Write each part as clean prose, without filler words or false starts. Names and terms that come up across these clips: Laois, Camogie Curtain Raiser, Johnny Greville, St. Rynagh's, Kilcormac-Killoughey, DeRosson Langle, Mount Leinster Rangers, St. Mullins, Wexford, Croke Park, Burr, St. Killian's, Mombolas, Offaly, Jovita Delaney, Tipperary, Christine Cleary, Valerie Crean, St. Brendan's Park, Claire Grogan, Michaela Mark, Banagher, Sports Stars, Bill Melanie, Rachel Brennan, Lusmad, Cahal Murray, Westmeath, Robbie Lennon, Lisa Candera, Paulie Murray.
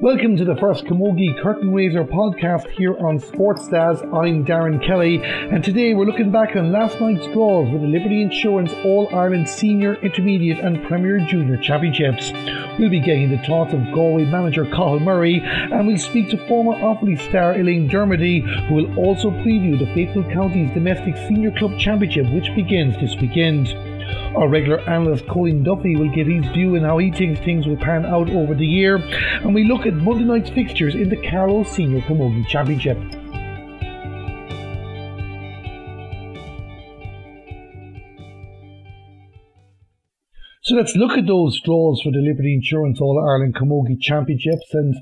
Welcome to the first Camogie Curtain Raiser podcast here on Sports Stars. I'm Darren Kelly, and today we're looking back on last night's draws with the Liberty Insurance All-Ireland Senior, Intermediate and Premier Junior Championships. We'll be getting the thoughts of Galway manager Cahal Murray, and we'll speak to former Offaly star Elaine Dermody, who will also preview the Faithful Counties Domestic Senior Club Championship, which begins this weekend. Our regular analyst Colin Duffy will give his view on how he thinks things will pan out over the year, and we look at Monday night's fixtures in the Carroll Senior Camogie Championship. So let's look at those draws for the Liberty Insurance All-Ireland Camogie Championships, and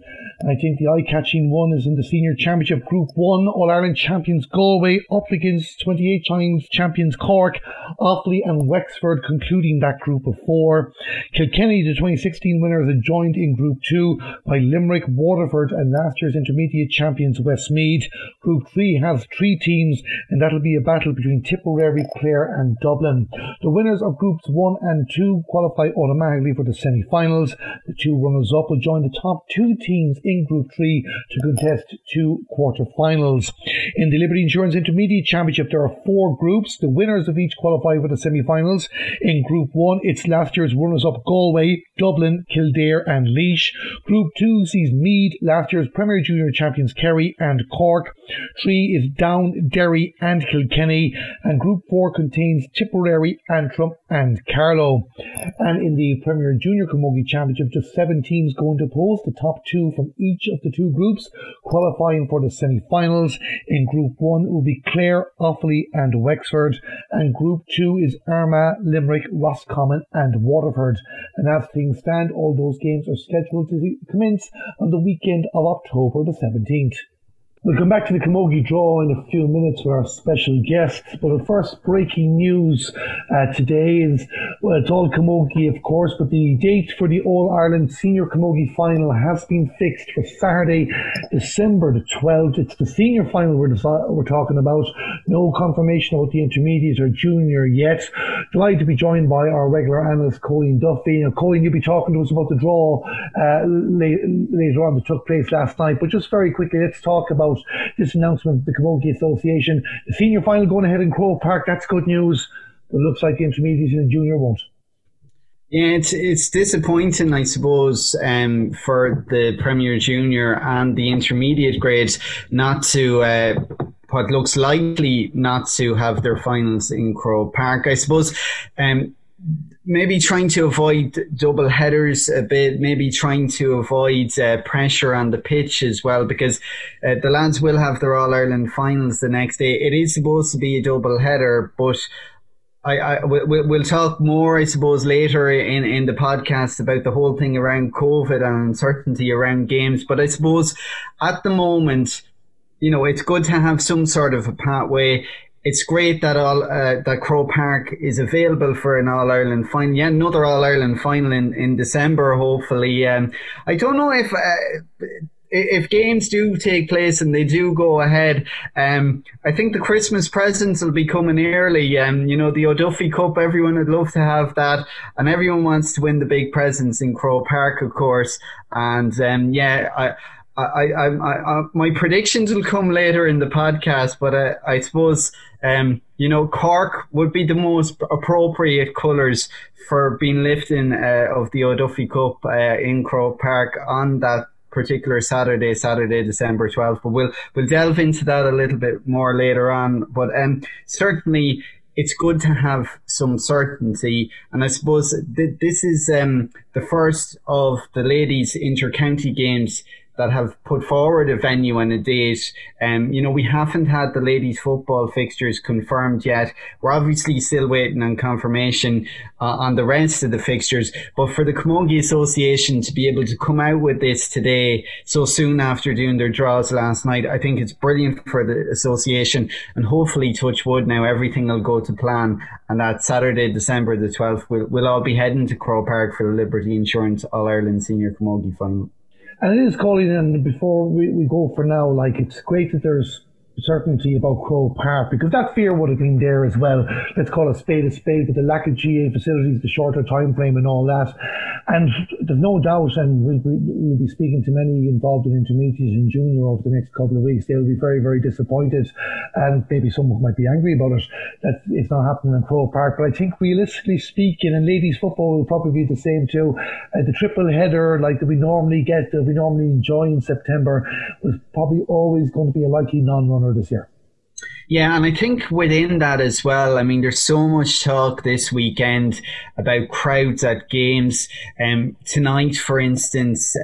I think the eye-catching one is in the Senior Championship Group 1. All-Ireland champions Galway up against 28 times champions Cork, Offaly and Wexford concluding that group of four. Kilkenny, the 2016 winners, are joined in Group 2 by Limerick, Waterford and last year's intermediate champions Westmeath. Group 3 has three teams, and that'll be a battle between Tipperary, Clare and Dublin. The winners of Groups 1 and 2 qualify automatically for the semi-finals. The two runners-up will join the top two teams in Group 3 to contest two quarter-finals. In the Liberty Insurance Intermediate Championship, there are four groups. The winners of each qualify for the semi-finals. In Group 1, it's last year's runners-up Galway, Dublin, Kildare and Laois. Group 2 sees Meath, last year's Premier Junior champions Kerry and Cork. 3 is Down, Derry and Kilkenny. And Group 4 contains Tipperary, Antrim and Carlow. And in the Premier Junior Camogie Championship, just seven teams go into post. The top two from each of the two groups qualifying for the semi-finals. In Group 1 will be Clare, Offaly and Wexford. And Group 2 is Armagh, Limerick, Roscommon and Waterford. And as things stand, all those games are scheduled to commence on the weekend of October the 17th. We'll come back to the Camogie draw in a few minutes with our special guest, but the first breaking news today is, well, it's all Camogie of course, but the date for the All-Ireland Senior Camogie Final has been fixed for Saturday, December the 12th. It's the senior final we're talking about. No confirmation about the intermediate or junior yet. Delighted to be joined by our regular analyst Colin Duffy. Now, Colin, you'll be talking to us about the draw later on that took place last night, but just very quickly, let's talk about this announcement of the Camogie Association. The senior final going ahead in Croke Park, that's good news, but it looks like the intermediate and the junior won't. Yeah, it's disappointing, I suppose, for the Premier Junior and the intermediate grades not to what looks likely not to have their finals in Croke Park. I suppose maybe trying to avoid double headers a bit, maybe trying to avoid pressure on the pitch as well, because the lads will have their All-Ireland finals the next day. It is supposed to be a double header, but we'll talk more, I suppose, later in the podcast about the whole thing around COVID and uncertainty around games. But I suppose at the moment, you know, it's good to have some sort of a pathway. It's great that that Croke Park is available for an All-Ireland final. Yeah, another All-Ireland final in December, hopefully. I don't know if games do take place and they do go ahead. I think the Christmas presents will be coming early. You know, the O'Duffy Cup, everyone would love to have that. And everyone wants to win the big presents in Croke Park, of course. And I my predictions will come later in the podcast, but I suppose you know, Cork would be the most appropriate colours for being lifting of the O'Duffy Cup in Croke Park on that particular Saturday, December 12th. But we'll delve into that a little bit more later on. But certainly, it's good to have some certainty. And I suppose this is the first of the ladies' inter-county games that have put forward a venue and a date. You know, we haven't had the ladies' football fixtures confirmed yet. We're obviously still waiting on confirmation on the rest of the fixtures. But for the Camogie Association to be able to come out with this today, so soon after doing their draws last night, I think it's brilliant for the association. And hopefully, touch wood now, everything will go to plan. And that Saturday, December the 12th, we'll all be heading to Croke Park for the Liberty Insurance All-Ireland Senior Camogie Final. And it is, Colin, and before we go for now, like, it's great that there's certainty about Crow Park, because that fear would have been there as well. Let's call a spade, but the lack of GA facilities, the shorter time frame and all that. And there's no doubt, and we'll be speaking to many involved in intermediate and junior over the next couple of weeks, they'll be very, very disappointed, and maybe some might be angry about it, that it's not happening in Crow Park. But I think realistically speaking, and ladies football will probably be the same too, the triple header like that we normally get, that we normally enjoy in September, was probably always going to be a likely non-runner this year. Yeah, and I think within that as well, I mean, there's so much talk this weekend about crowds at games. Tonight, for instance,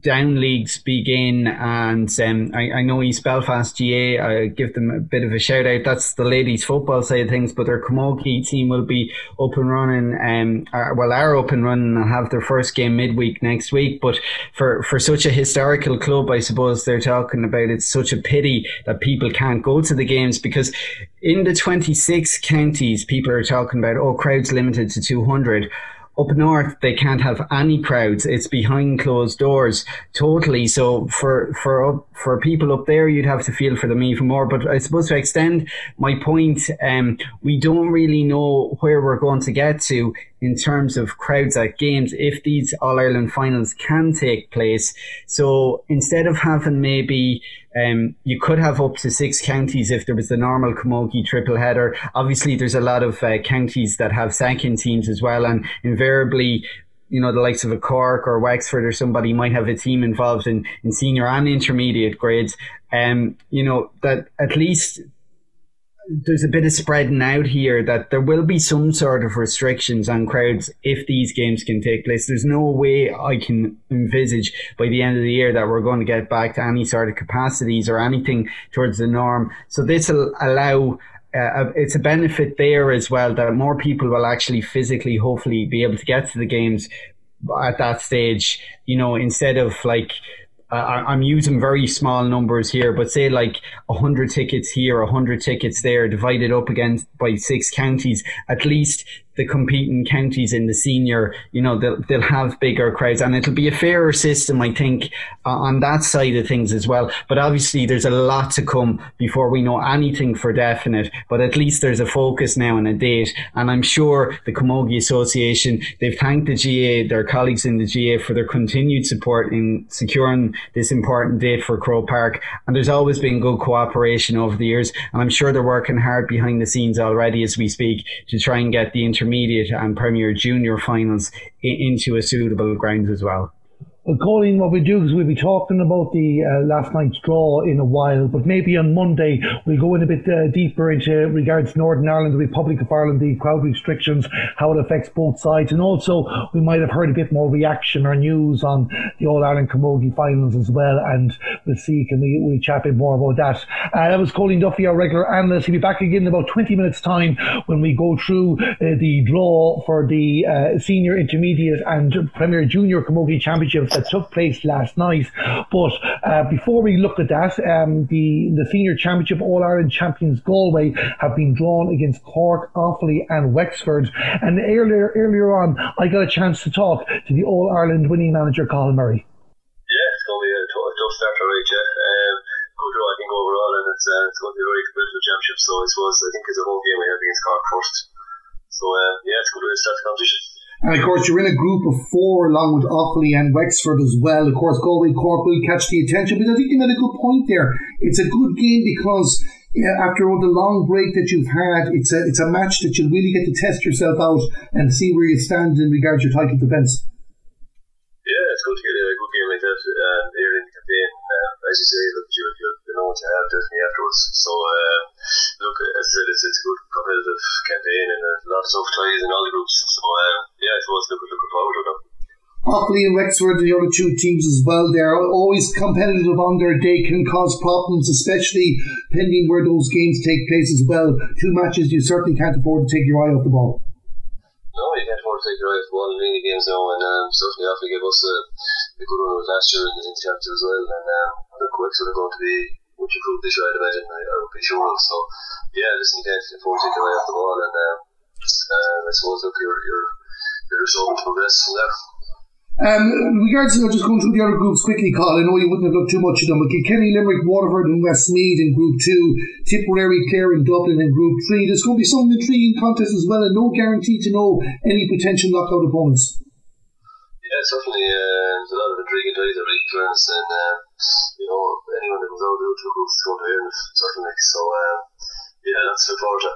down leagues begin, and I know East Belfast GA, I give them a bit of a shout out, that's the ladies football side of things, but their Camogie team will be up and running, are up and running and have their first game midweek next week. But for such a historical club, I suppose they're talking about it's such a pity that people can't go to the games, because in the 26 counties people are talking about, oh, crowds limited to 200. Up north, they can't have any crowds. It's behind closed doors totally. So for people up there, you'd have to feel for them even more. But I suppose to extend my point, we don't really know where we're going to get to in terms of crowds at games if these All-Ireland finals can take place. So instead of having maybe, you could have up to 6 counties if there was the normal Camogie triple header. Obviously, there's a lot of counties that have second teams as well, and invariably, you know, the likes of a Cork or Wexford or somebody might have a team involved in senior and intermediate grades. You know, that at least there's a bit of spreading out here, that there will be some sort of restrictions on crowds if these games can take place. There's no way I can envisage by the end of the year that we're going to get back to any sort of capacities or anything towards the norm. So this will allow, it's a benefit there as well, that more people will actually physically hopefully be able to get to the games at that stage, you know, instead of like, I'm using very small numbers here, but say like 100 tickets here, 100 tickets there, divided up again by 6 counties. At least the competing counties in the senior, you know, they'll have bigger crowds, and it'll be a fairer system, I think, on that side of things as well. But obviously there's a lot to come before we know anything for definite, but at least there's a focus now and a date. And I'm sure the Camogie Association, they've thanked the GA, their colleagues in the GA, for their continued support in securing this important date for Crow Park. And there's always been good cooperation over the years, and I'm sure they're working hard behind the scenes already as we speak to try and get the intermediate and Premier Junior finals into a suitable ground as well. Well, Colleen, what we do is we'll be talking about the last night's draw in a while, but maybe on Monday we'll go in a bit deeper into regards to Northern Ireland, the Republic of Ireland, the crowd restrictions, how it affects both sides, and also we might have heard a bit more reaction or news on the All-Ireland Camogie Finals as well, and we'll see, can we chat a bit more about that. That was Colin Duffy, our regular analyst. He'll be back again in about 20 minutes time when we go through the draw for the Senior, Intermediate and Premier Junior Camogie Championship that took place last night. But before we look at that, the Senior Championship, All-Ireland champions Galway have been drawn against Cork, Offaly and Wexford. And earlier on, I got a chance to talk to the All-Ireland winning manager, Cahal Murray. Yeah, it's going to be a tough start for Rachel. Good draw, I think, overall, and it's going to be a very competitive championship. So it was, I think, it's a home game we have against Cork first. So yeah, it's going to be a start competition. And of course, you're in a group of 4 along with Offaly and Wexford as well. Of course, Galway, Cork will catch the attention, but I think you made a good point there. It's a good game because after all the long break that you've had, it's a match that you'll really get to test yourself out and see where you stand in regards to your title defence. Yeah, it's good to get a good game like that early in the campaign. As you say, look, you know what you have definitely afterwards. So, look, as I said, it's a good competitive campaign and a lot of tough ties in all the groups. So, yeah, it was looking forward to it. Offaly and Wexford, the other 2 teams as well, they are always competitive on their day, can cause problems, especially pending where those games take place as well. 2 matches you certainly can't afford to take your eye off the ball. No, you can't afford to take your eye off the ball in many games now, and certainly Offaly gave us a good run with last year in the championship as well, and the Wexford are going to be much improved this year, I'd imagine, I would be sure of. So, yeah, listen, you can't afford to take your eye off the ball, and I suppose, look, you're so much progress from there. Regardless, I'll just go through the other groups quickly, Carl. I know you wouldn't have looked too much at them, but Kilkenny, Limerick, Waterford and Westmeath in Group 2, Tipperary, Clare and Dublin in Group 3. There's going to be some intriguing contests as well, and no guarantee to know any potential knockout opponents. Yeah, certainly there's a lot of intriguing ties at Rick Clarence, and you know, anyone that goes out of the two groups is going to hear it, certainly. So, yeah, that's the forward to.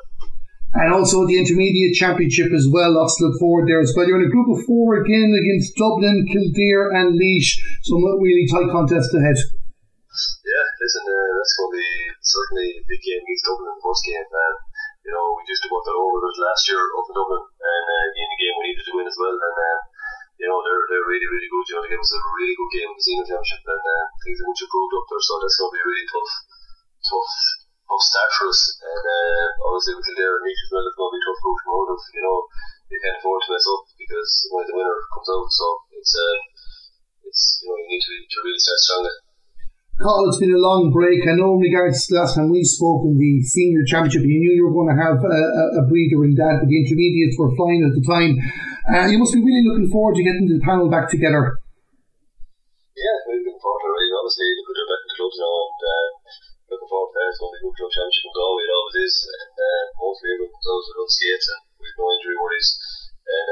And also the Intermediate Championship as well, lots to look forward there as well. You're in a group of four again against Dublin, Kildare and Laois, so not really tight contest ahead. Yeah, listen, that's going to be certainly a big game against Dublin in the first game. You know, we just won that over last year up in Dublin, and in the game we needed to win as well. And you know, they're really, really good. You know, they gave us a really good game in the Senior Championship, and things have much improved up there, so that's going to be a really tough start for us, and obviously with Kildare and Meath as well, it's going to be a tough group to roll with. You know, you can't afford to mess up because only the winner comes out, so it's you know, you need to really start strongly. Carl, it's been a long break. I know in regards to last time we spoke in the Senior Championship, you knew you were going to have a breather in that, but the intermediates were flying at the time. You must be really looking forward to getting the panel back together. Yeah, we're looking forward to it, obviously. We're back in the clubs now, and looking forward to that. It's going to be a good club championship in Galway, it always is, and hopefully everyone comes out with skates and with no injury worries, and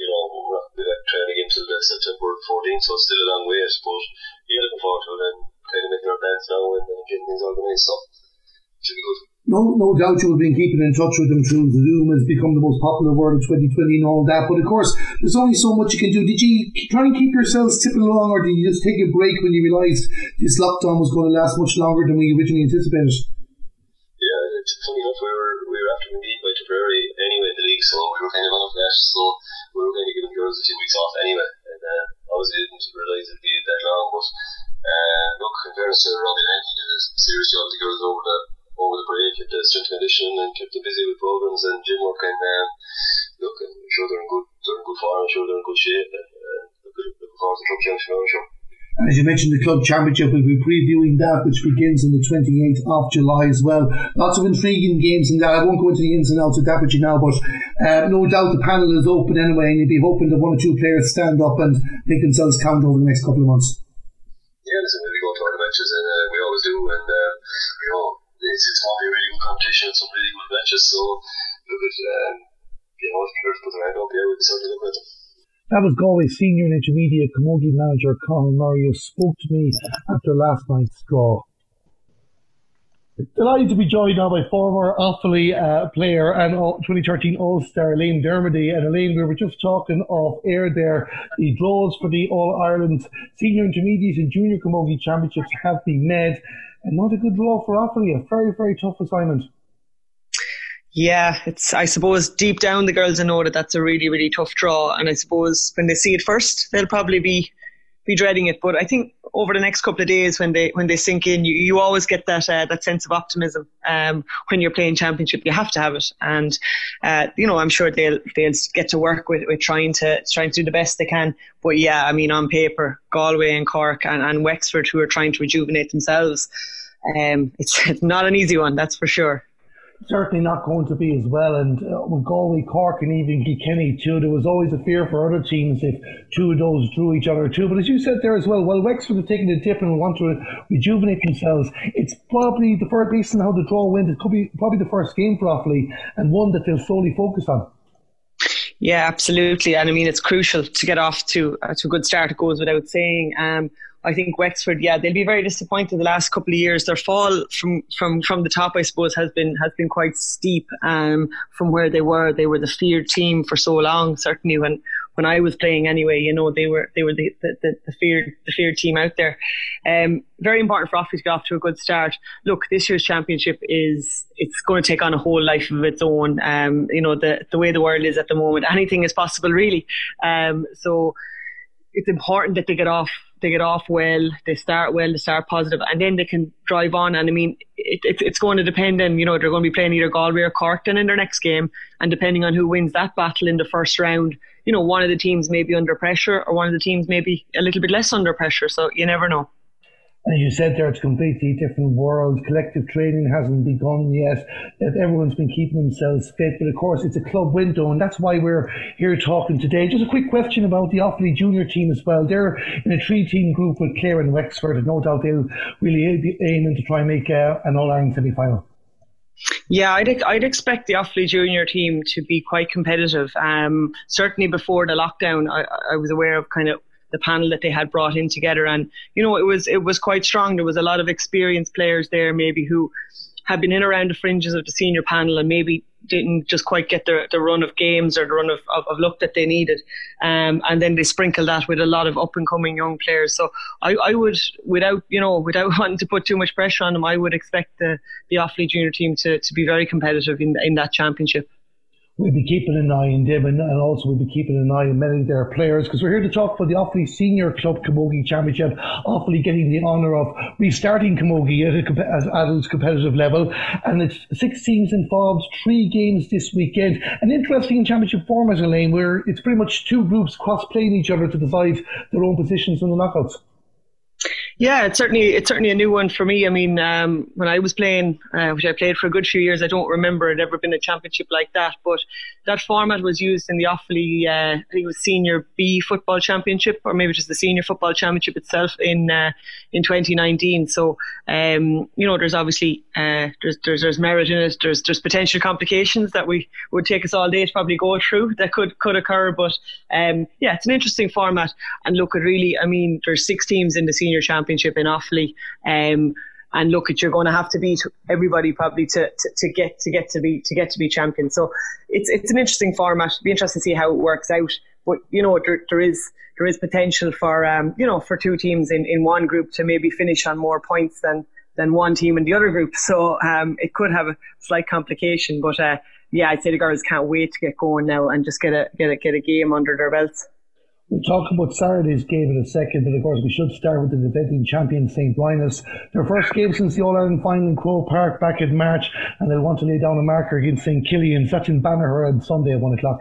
you know, we're not going to be back training until September 14th, so it's still a long way, I suppose. Yeah, looking forward to it and kind of making our plans now and getting things organised, so it should be good. No doubt you have been keeping in touch with them through Zoom. Has become the most popular word in 2020 and all that, but of course there's only so much you can do. Did you try and keep yourselves tipping along, or did you just take a break when you realised this lockdown was going to last much longer than we originally anticipated? Yeah, it's funny enough, we were after being beaten by Tipperary anyway in the league, so we were kind of on off that, so we were going to give the girls a few weeks off anyway, and obviously didn't realise it'd be that long, but look, in fairness to Robbie Lennon, he did a serious job with the girls over the break, kept the strength condition and kept them busy with programs and gym work, and look, I'm sure they're in good form, I'm sure they're in good shape, and looking forward to the club championship, I'm sure. As you mentioned, the club championship, we'll be previewing that, which begins on the 28th of July as well. Lots of intriguing games in that. I won't go into the ins and outs of that with you now, but no doubt the panel is open anyway, and you'll be hoping that one or two players stand up and make themselves count over the next couple of months. Yeah, listen, we'll be going to all the matches, and we always do, and you know, it's going to be a really good competition and some really good matches, so look at, you know, if players put their hand up here, we can certainly look at them. That was Galway Senior and Intermediate Camogie Manager Cahal Murray, who spoke to me after last night's draw. Delighted to be joined now by former Offaly player and 2013 All-Star Elaine Dermody. And Elaine, we were just talking off air there. The draws for the All-Ireland Senior Intermediate and Junior Camogie Championships have been made. And not a good draw for Offaly, a very, very tough assignment. Yeah, it's, I suppose deep down the girls know that that's a really, really tough draw. And I suppose when they see it first, they'll probably be dreading it. But I think over the next couple of days, when they sink in, you always get that sense of optimism when you're playing championship. You have to have it, and you know, I'm sure they'll get to work with trying to do the best they can. But yeah, I mean, on paper, Galway and Cork and Wexford, who are trying to rejuvenate themselves, it's not an easy one, that's for sure. Certainly not going to be as well, and with Galway, Cork and even Kilkenny too, there was always a fear for other teams if two of those drew each other too. But as you said there as well, while Wexford have taken the dip and want to rejuvenate themselves, it's probably the first, based on how the draw went, it could be probably the first game for Offaly, and one that they'll solely focus on. Yeah, absolutely, and I mean, it's crucial to get off to a good start, it goes without saying. I think Wexford, yeah, they'll be very disappointed the last couple of years. Their fall from the top, I suppose, has been quite steep from where they were. They were the feared team for so long, certainly when I was playing anyway, you know, they were the feared team out there. Very important for Offaly to get off to a good start. Look, this year's championship it's going to take on a whole life of its own. You know, the way the world is at the moment, anything is possible really. So it's important that they get off well, they start positive, and then they can drive on. And I mean, it's going to depend on, you know, they're going to be playing either Galway or Cork then in their next game, and depending on who wins that battle in the first round, you know, one of the teams may be under pressure or one of the teams may be a little bit less under pressure, so you never know. As you said there, it's a completely different world. Collective training hasn't begun yet. Everyone's been keeping themselves fit. But of course, it's a club window, and that's why we're here talking today. Just a quick question about the Offaly junior team as well. They're in a three-team group with Clare and Wexford, and no doubt they'll really be aiming to try and make an All-Ireland semi-final. Yeah, I'd expect the Offaly junior team to be quite competitive. Certainly before the lockdown, I was aware of kind of the panel that they had brought in together, and you know, it was quite strong. There was a lot of experienced players there, maybe who had been in around the fringes of the senior panel and maybe didn't just quite get the run of games or the run of luck that they needed, and then they sprinkled that with a lot of up and coming young players. So I would, without wanting to put too much pressure on them, I would expect the Offaly junior team to be very competitive in that championship. We'll be keeping an eye on them, and also we'll be keeping an eye on many of their players, because we're here to talk about the Offaly Senior Club Camogie Championship. Offaly getting the honour of restarting camogie at adults competitive level, and it's 6 teams involved, 3 games this weekend. An interesting championship format, Elaine, where it's pretty much 2 groups cross-playing each other to decide their own positions in the knockouts. Yeah, it's certainly a new one for me. I mean, when I was playing, which I played for a good few years, I don't remember it ever been a championship like that. But that format was used in the Offaly, I think it was Senior B Football Championship, or maybe just the Senior Football Championship itself in 2019. So there's obviously there's merit in it. There's potential complications that we would take us all day to probably go through that could occur. But yeah, it's an interesting format. And look, there's 6 teams in the Senior Championship in Offaly, and look, you're going to have to beat everybody probably to get to be champion. So it's an interesting format. It'll be interesting to see how it works out. But there is potential for 2 teams in one group to maybe finish on more points than one team in the other group. So it could have a slight complication. But yeah, I'd say the girls can't wait to get going now and just get a game under their belts. We'll talk about Saturday's game in a second, but of course we should start with the defending champion St. Rynagh's. Their first game since the All-Ireland final in Croke Park back in March, and they'll want to lay down a marker against St. Killian's. That's in Banagher on Sunday at 1 o'clock.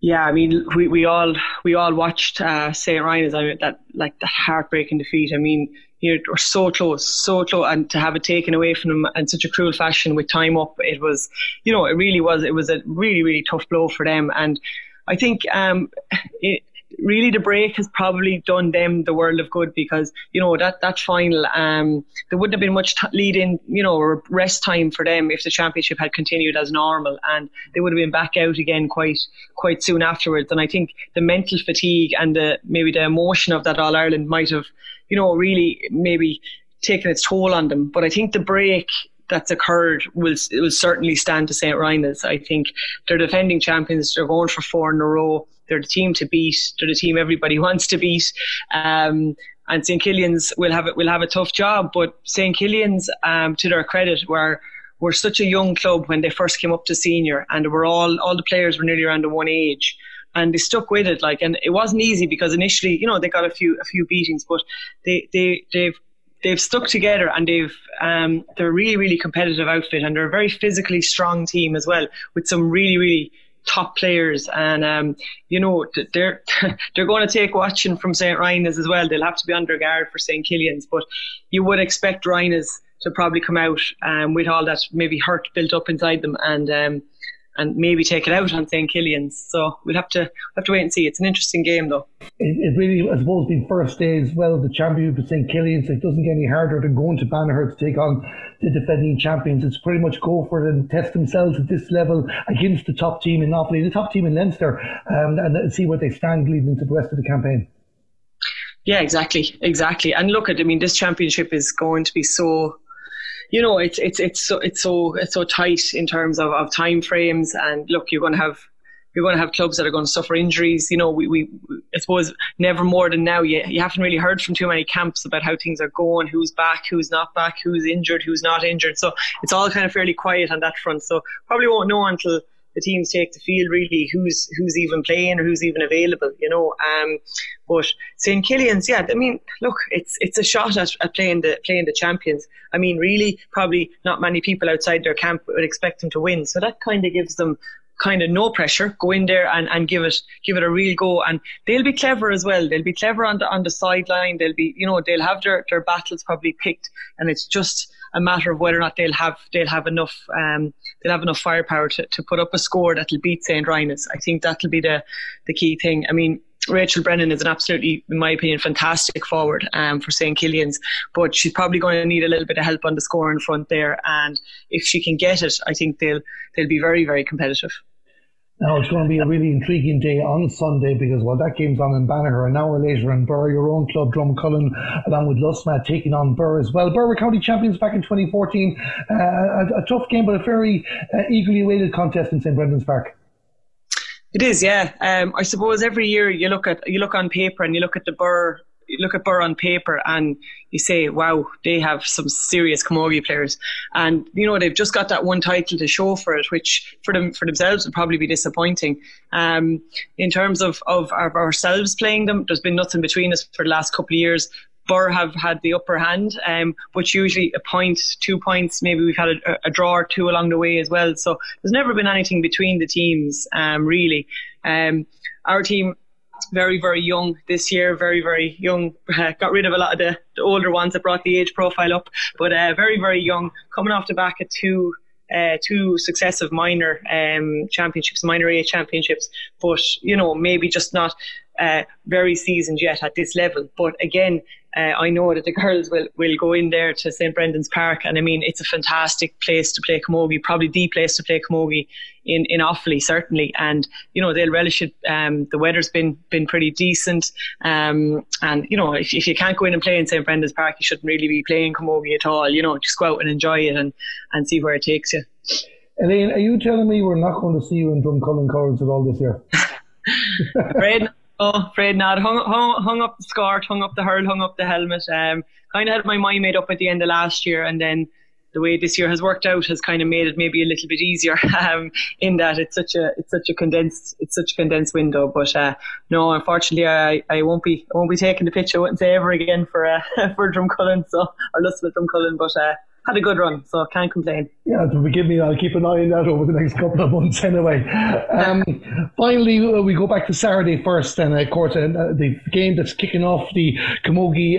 Yeah, I mean, we all watched St. Rynagh's. I mean, that heartbreaking defeat. I mean, we're so close, and to have it taken away from them in such a cruel fashion with time up, it was, it really was. It was a really, really tough blow for them, and I think really the break has probably done them the world of good, because that final, there wouldn't have been much lead-in, or rest time for them if the championship had continued as normal, and they would have been back out again quite soon afterwards. And I think the mental fatigue and maybe the emotion of that All-Ireland might have really maybe taken its toll on them. But I think the break that's occurred will certainly stand to St. Rynagh's. I think they're defending champions. They're going for 4 in a row. They're the team to beat. They're the team everybody wants to beat. And St. Killian's will have a tough job. But St. Killian's, to their credit, were such a young club when they first came up to senior, and all the players were nearly around the one age. And they stuck with it, and it wasn't easy, because initially, they got a few beatings, but they've stuck together, and they're a really, really competitive outfit, and they're a very physically strong team as well, with some really, really top players. And they're going to take watching from St. Rynagh's as well. They'll have to be on their guard for St. Killian's, but you would expect Rynagh's to probably come out with all that maybe hurt built up inside them, and maybe take it out on St. Killian's. So we'll have to wait and see. It's an interesting game, though. It really, I suppose, been first day as well of the championship with St. Killian's. It doesn't get any harder than going to Banagher to take on the defending champions. It's pretty much go for it and test themselves at this level against the top team in Offaly, the top team in Leinster, and see where they stand leading to the rest of the campaign. Yeah, exactly. And look, this championship is going to be so... It's so tight in terms of time frames, and look, you're going to have clubs that are going to suffer injuries. I suppose never more than now. You haven't really heard from too many camps about how things are going, who's back, who's not back, who's injured, who's not injured. So it's all kind of fairly quiet on that front. So probably won't know until the teams take the field really who's even playing or who's even available. But St. Killian's, it's a shot at playing the champions. Really, probably not many people outside their camp would expect them to win. So that kind of gives them kind of no pressure, go in there and give it a real go. And they'll be clever as well. They'll be clever on the sideline. They'll be, you know, they'll have their battles probably picked, and it's just a matter of whether or not they'll have enough firepower to put up a score that'll beat St. Rynagh's. I think that'll be the key thing. I mean, Rachel Brennan is an absolutely, in my opinion, fantastic forward for St. Killian's, but she's probably going to need a little bit of help on the score in front there. And if she can get it, I think they'll be very, very competitive. Now, it's going to be a really intriguing day on Sunday because, well, that game's on in Banagher an hour later, and Burr, your own club, Drum Cullen, along with Lusmad, taking on Burr as well. Burr were county champions back in 2014. A tough game, but a very eagerly awaited contest in St. Brendan's Park. It is, yeah. I suppose every year you look on paper and you look at Burr on paper and you say, wow, they have some serious camogie players, and you know they've just got that one title to show for it, which for themselves would probably be disappointing. In terms of ourselves playing them, there's been nothing between us for the last couple of years. Burr have had the upper hand, but usually a point, 2 points, maybe we've had a draw or two along the way as well. So there's never been anything between the teams, really. Our team, very, very young this year, very, very young. Got rid of a lot of the older ones that brought the age profile up, but very, very young, coming off the back of two successive minor championships, minor A championships, but you know, maybe just not very seasoned yet at this level. But again, I know that the girls will go in there to St. Brendan's Park, and I mean, it's a fantastic place to play camogie, probably the place to play camogie in Offaly, certainly. And you know, they'll relish it. The weather's been pretty decent, and you know, if you can't go in and play in St. Brendan's Park, you shouldn't really be playing camogie at all. You know, just go out and enjoy it and see where it takes you. Elaine, are you telling me we're not going to see you in Drumcullen Curls at all this year? Afraid not. Hung up the scarf, hung up the hurl, hung up the helmet. Kind of had my mind made up at the end of last year, and then the way this year has worked out has kind of made it maybe a little bit easier. In that it's such a condensed window. But no, unfortunately, I won't be taking the pitch. I wouldn't say ever again for Drumcullen, or Lusmad Drumcullen, but. Had a good run, so I can't complain. Yeah, forgive me, I'll keep an eye on that over the next couple of months anyway. Finally, we go back to Saturday first, and of course, the game that's kicking off the camogie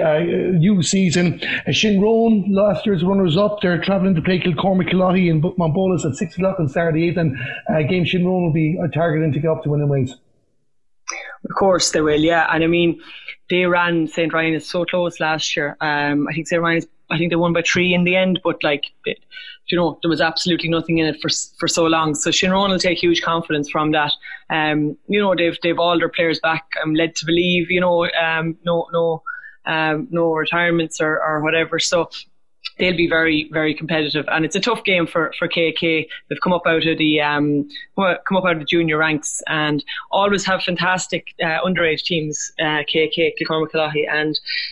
U season. Shinrone, last year's runners-up, they're travelling to play Kilcormac-Killoughey in Mombolas at 6 o'clock on Saturday 8th, and game Shinrone will be targeting to get up to winning ways. Of course they will, yeah. And I mean, they ran St. Rynagh's so close last year. I think they won by 3 in the end, but like, you know, there was absolutely nothing in it for so long. So Shinrone will take huge confidence from that. You know, they've all their players back. I'm led to believe, you know, no retirements or whatever. So they'll be very, very competitive, and it's a tough game for KK. They've come up out of the junior ranks, and always have fantastic underage teams. KK, Kilcormac-Killoughey,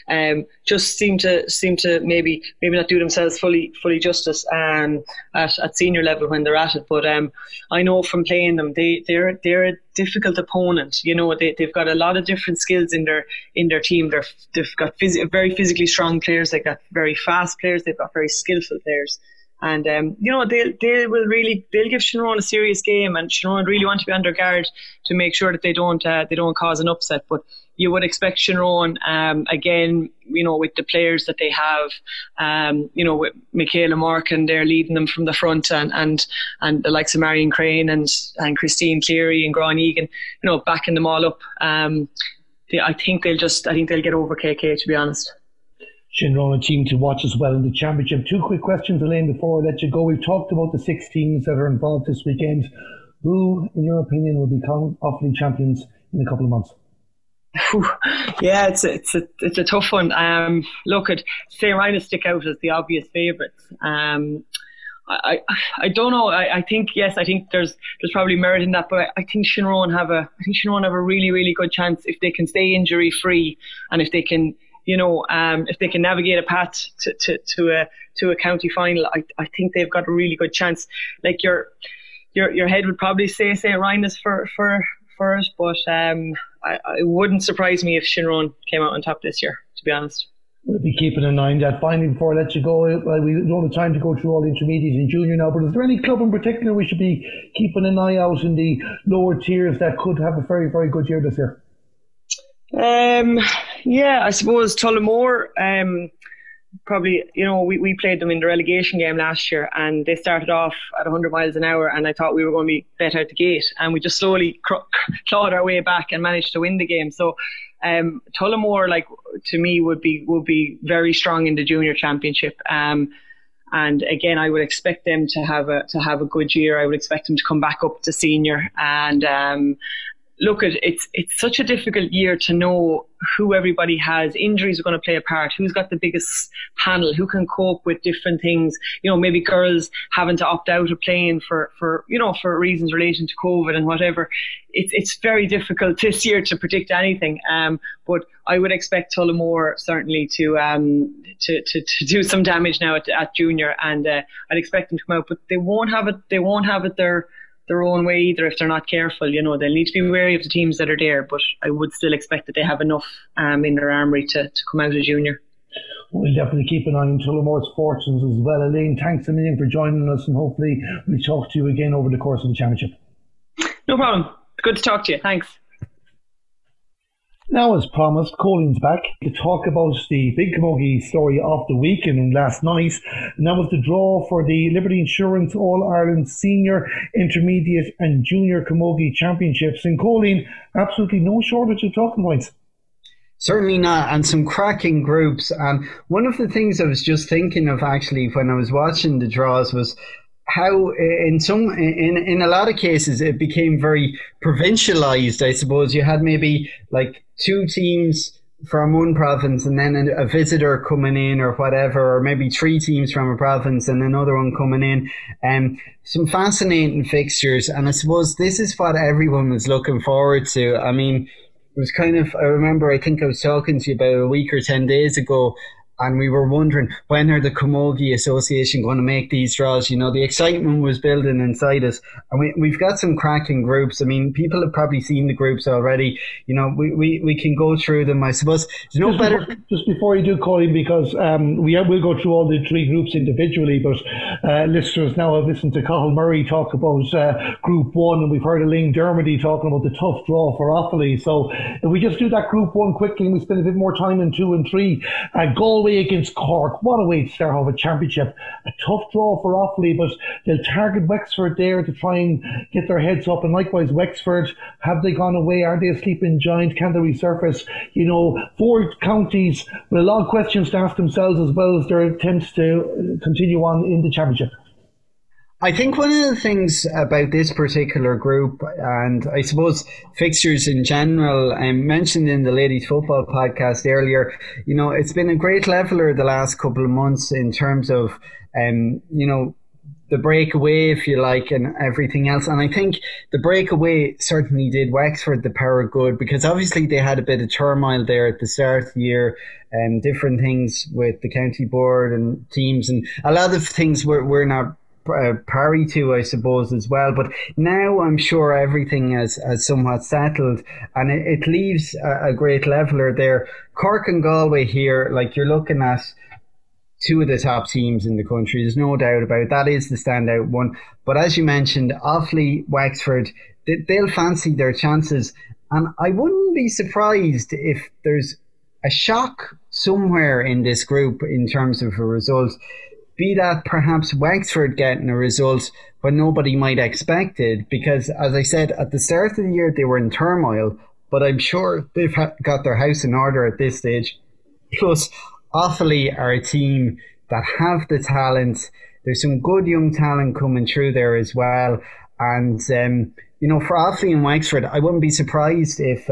and just seem to maybe not do themselves fully justice at senior level when they're at it. But I know from playing them, they're a difficult opponent. You know, they've got a lot of different skills in their team. They've got very physically strong players. They've got very fast players. They've got very skillful players, and you know, they'll give Shinrone a serious game, and Shinrone really want to be under guard to make sure that they don't cause an upset. But you would expect Shinrone, again, you know, with the players that they have, you know, with Michaela Mark, and they're leading them from the front, and the likes of Marion Crane and Christine Cleary and Gron Egan, you know, backing them all up. I think they'll get over KK, to be honest. Shinrone, a team to watch as well in the championship. Two quick questions, Elaine, before I let you go. We've talked about the 6 teams that are involved this weekend. Who, in your opinion, will become Offaly champions in a couple of months? Yeah, it's a tough one. Look, at St. Rynagh's stick out as the obvious favourites. I don't know. I think there's probably merit in that, but I think Shinrone have a really, really good chance if they can stay injury free, and if they can, you know, if they can navigate a path to a county final. I think they've got a really good chance. Like your head would probably say St. Rynagh's for it, but it wouldn't surprise me if Shinrone came out on top this year, to be honest. We'll be keeping in mind that. Finally, before I let you go, we don't have time to go through all the intermediates and junior now, but is there any club in particular we should be keeping an eye out in the lower tiers that could have a very, very good year this year? Yeah, I suppose Tullamore, probably, you know, we played them in the relegation game last year and they started off at 100 miles an hour and I thought we were going to be bet out the gate, and we just slowly clawed our way back and managed to win the game. So Tullamore, like, to me would be very strong in the junior championship, and again I would expect them to have a good year. I would expect them to come back up to senior, and look, it's such a difficult year to know who everybody has. Injuries are going to play a part. Who's got the biggest panel? Who can cope with different things? You know, maybe girls having to opt out of playing for you know, for reasons relating to COVID and whatever. It's very difficult this year to predict anything. But I would expect Tullamore certainly to do some damage now at junior, and I'd expect them to come out. But they won't have it their own way either if they're not careful. You know, they'll need to be wary of the teams that are there, but I would still expect that they have enough in their armoury to come out as junior. We'll definitely keep an eye on Tullamore's fortunes as well. Elaine, thanks a million for joining us, and hopefully we'll talk to you again over the course of the championship. No problem. Good to talk to you. Thanks. Now, as promised, Colin's back to talk about the big camogie story of the week and last night, and that was the draw for the Liberty Insurance All-Ireland Senior, Intermediate and Junior Camogie Championships. And Colin, absolutely no shortage of talking points. Certainly not, and some cracking groups. And one of the things I was just thinking of actually when I was watching the draws was how in a lot of cases it became very provincialized. I suppose you had maybe like two teams from one province and then a visitor coming in or whatever, or maybe three teams from a province and another one coming in. Some fascinating fixtures, and I suppose this is what everyone was looking forward to. I mean, it was kind of, I remember, I think I was talking to you about a week or 10 days ago, and we were wondering, when are the Camogie Association going to make these draws? You know, the excitement was building inside us. And we've got some cracking groups. I mean, people have probably seen the groups already. You know, we can go through them, I suppose. There's no better... Just before you do, Colin, because we'll go through all the three groups individually, but listeners now have listened to Cahal Murray talk about Group 1, and we've heard Elaine Dermody talking about the tough draw for Offaly. So if we just do that Group 1 quickly and we spend a bit more time in 2 and 3, Galway against Cork. What a way to start off a championship. A tough draw for Offaly, but they'll target Wexford there to try and get their heads up. And likewise, Wexford, have they gone away? Are they a sleeping giant? Can they resurface? You know, four counties with a lot of questions to ask themselves as well as their attempts to continue on in the championship. I think one of the things about this particular group, and I suppose fixtures in general, I mentioned in the Ladies Football podcast earlier, you know, it's been a great leveler the last couple of months in terms of, you know, the breakaway, if you like, and everything else. And I think the breakaway certainly did Wexford the power of good, because obviously they had a bit of turmoil there at the start of the year, and different things with the county board and teams, and a lot of things were not parry to, I suppose, as well. But now I'm sure everything has somewhat settled, and it leaves a great leveler there. Cork and Galway here, like, you're looking at two of the top teams in the country. There's no doubt about it. That is the standout one. But as you mentioned, Offaly, Wexford, they'll fancy their chances, and I wouldn't be surprised if there's a shock somewhere in this group in terms of a result. Be that perhaps Wexford getting a result when nobody might expect it, because as I said, at the start of the year they were in turmoil, but I'm sure they've got their house in order at this stage. Plus, Offaly are a team that have the talent. There's some good young talent coming through there as well, and you know, for Offaly and Wexford, I wouldn't be surprised if,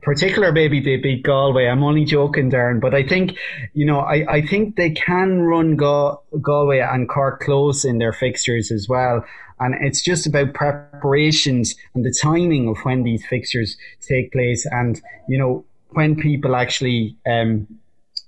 particular maybe they beat Galway. I'm only joking, Darren, but I think, you know, I think they can run Galway and Cork close in their fixtures as well. And it's just about preparations and the timing of when these fixtures take place, and, you know, when people actually,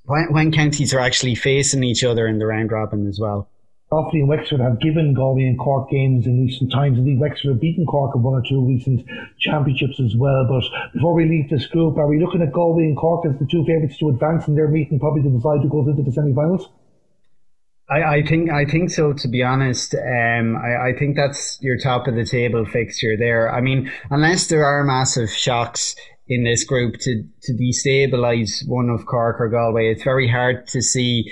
when counties are actually facing each other in the round robin as well. Offaly and Wexford have given Galway and Cork games in recent times. Indeed, Wexford have beaten Cork in one or two recent championships as well. But before we leave this group, are we looking at Galway and Cork as the two favourites to advance in their meeting, probably to decide who goes into the semi-finals? I think so, to be honest. I think that's your top of the table fixture there. I mean, unless there are massive shocks in this group to destabilise one of Cork or Galway, it's very hard to see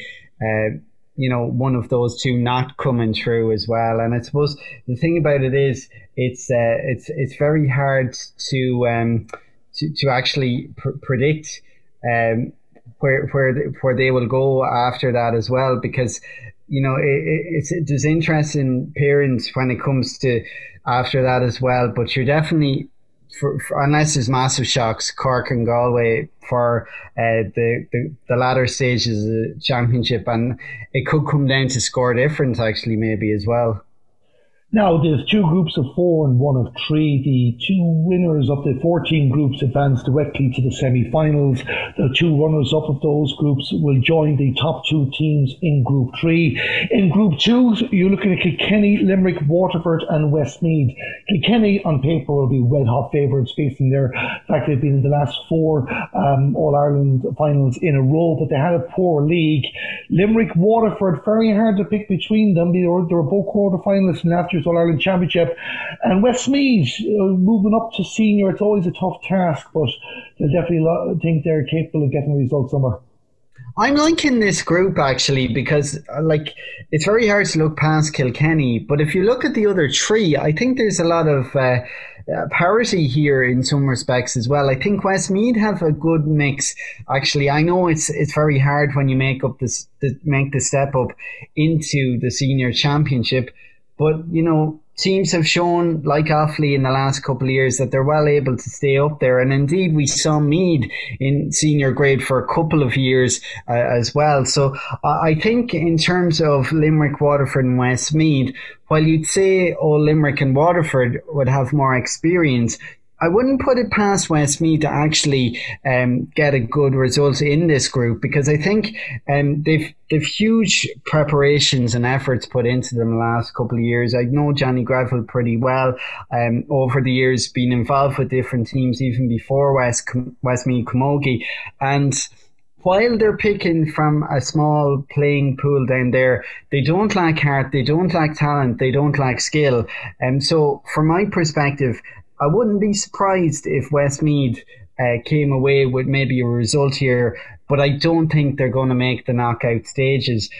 one of those two not coming through as well. And I suppose the thing about it is it's very hard to actually predict where they will go after that as well, because there's interest in parents when it comes to after that as well. But you're definitely, for unless there's massive shocks, Cork and Galway for the latter stages of the championship, and it could come down to score difference actually maybe as well. Now, there's two groups of four and one of three. The two winners of the 14 groups advance directly to the semi-finals. The two runners-up of those groups will join the top two teams in Group 3. In Group 2, you're looking at Kilkenny, Limerick, Waterford and Westmeath. Kilkenny, on paper, will be red-hot favourites facing their fact they've been in the last four All-Ireland finals in a row, but they had a poor league. Limerick, Waterford, very hard to pick between them. They were both quarter-finalists in last year's All-Ireland Championship, and Westmeath moving up to senior. It's always a tough task, but they'll definitely think they're capable of getting results somewhere. I'm liking this group actually, because it's very hard to look past Kilkenny, but if you look at the other three, I think there's a lot of parity here in some respects as well. I think Westmeath have a good mix actually. I know it's very hard when you make the step up into the senior championship, but, teams have shown, like Offaly in the last couple of years, that they're well able to stay up there. And indeed, we saw Meath in senior grade for a couple of years as well. So I think in terms of Limerick, Waterford and Westmeath, while you'd say, Limerick and Waterford would have more experience, I wouldn't put it past Westmeath to actually get a good result in this group, because I think they've huge preparations and efforts put into them the last couple of years. I know Johnny Greville pretty well over the years, been involved with different teams even before Westmeath Camogie, and while they're picking from a small playing pool down there, they don't lack heart, they don't lack talent, they don't lack skill. And so from my perspective, I wouldn't be surprised if Westmeath came away with maybe a result here, but I don't think they're going to make the knockout stages.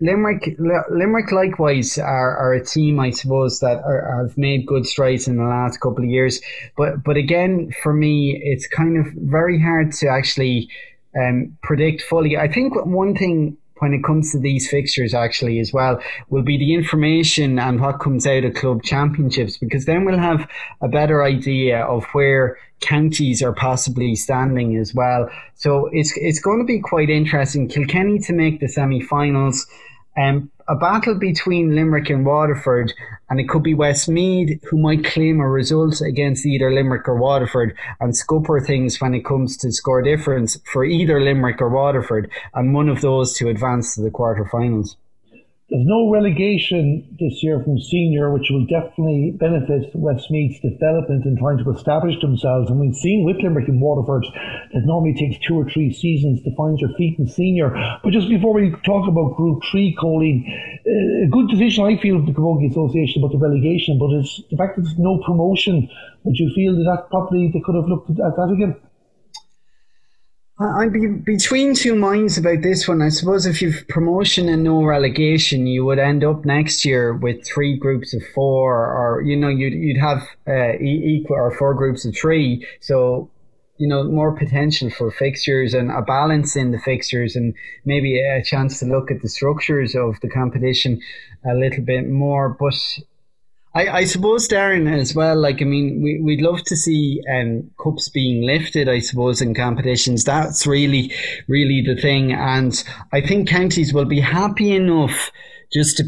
Limerick likewise are a team, I suppose, that have made good strides in the last couple of years. But again, for me, it's kind of very hard to actually predict fully. I think one thing when it comes to these fixtures actually as well will be the information and what comes out of club championships, because then we'll have a better idea of where counties are possibly standing as well. So it's going to be quite interesting. Kilkenny to make the semi-finals, a battle between Limerick and Waterford, and it could be Westmeath who might claim a result against either Limerick or Waterford and scupper things when it comes to score difference for either Limerick or Waterford, and one of those to advance to the quarterfinals. There's no relegation this year from senior, which will definitely benefit Westmeath's development in trying to establish themselves. And we've seen with Limerick and Waterford, it normally takes two or three seasons to find your feet in senior. But just before we talk about Group 3, Colleen, a good decision I feel of the Camogie Association about the relegation, but it's the fact that there's no promotion. Would you feel that probably they could have looked at that again? I'd be between two minds about this one. I suppose if you've promotion and no relegation, you would end up next year with three groups of four, or you'd have equal or four groups of three. So more potential for fixtures and a balance in the fixtures, and maybe a chance to look at the structures of the competition a little bit more. But I suppose, Darren, as well, we'd love to see cups being lifted, I suppose, in competitions. That's really, really the thing. And I think counties will be happy enough just